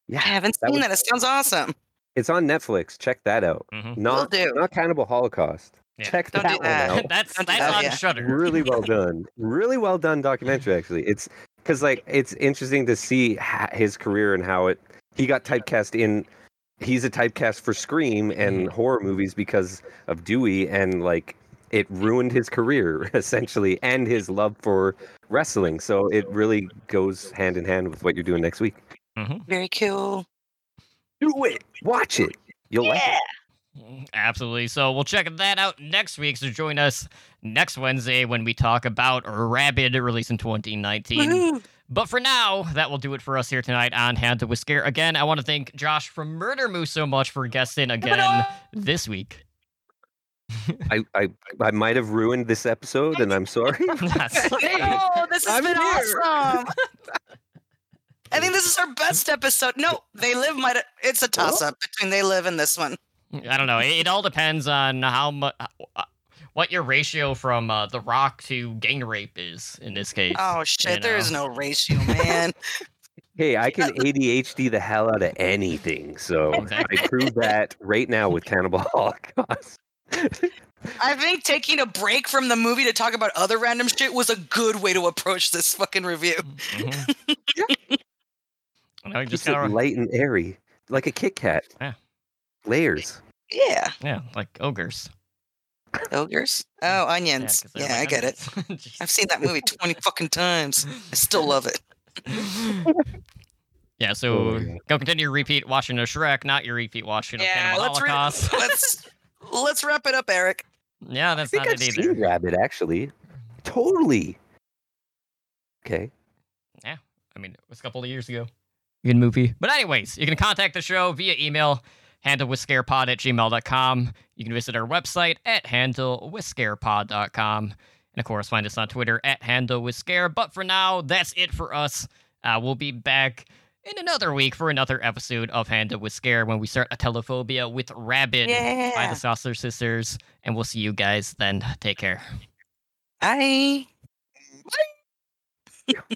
Yeah, I haven't seen that. It sounds awesome. It's on Netflix. Check that out. Mm-hmm. Not, Will do. Not Cannibal Holocaust. Yeah. Check Don't that, that one out. that's that's that, on yeah. Shudder. Really well done. Really well done documentary. Actually, it's because like it's interesting to see his career and how it he got typecast in. He's a typecast for Scream and horror movies because of Dewey, and like it ruined his career essentially and his love for wrestling. So it really goes hand in hand with what you're doing next week. Mm-hmm. Very cool. Do it. Watch it. You'll yeah. like it. Absolutely. So we'll check that out next week. So join us next Wednesday when we talk about Rabid, released in twenty nineteen. Woo-hoo. But for now, that will do it for us here tonight on Handle Whisker. Again, I want to thank Josh from Murder Moose so much for guesting again this week. I, I I might have ruined this episode, and I'm sorry. Oh, this has I'm been here. Awesome. I think this is our best episode. No, They Live might. It's a toss-up between They Live and this one. I don't know. It, it all depends on how much, uh, what your ratio from uh, The Rock to gang rape is in this case. Oh shit! You there know? Is no ratio, man. Hey, I can A D H D the hell out of anything, so exactly. I prove that right now with Cannibal Holocaust. I think taking a break from the movie to talk about other random shit was a good way to approach this fucking review. Mm-hmm. Yeah. No, you just gotta... light and airy, like a Kit Kat. Yeah. Layers. Yeah. Yeah, like ogres. Ogres? Oh, onions. Yeah, yeah like I onions. Get it. I've seen that movie twenty fucking times. I still love it. Yeah, so oh, yeah. Go continue your repeat watching of Shrek, not your repeat watching of yeah, Cannibal Holocaust. Re- let's let's wrap it up, Eric. Yeah, that's I think not I've it either. Seen Rabid, actually, totally. Okay. Yeah, I mean, it was a couple of years ago. Good movie. But anyways, you can contact the show via email, handle whisker pod at gmail dot com. You can visit our website at handle whisker pod dot com. And of course, find us on Twitter at handle whisker. But for now, that's it for us. Uh, we'll be back in another week for another episode of Handle Whisker when we start Atelophobia with Rabid yeah. by the Soska Sisters. And we'll see you guys then. Take care. Bye. Bye.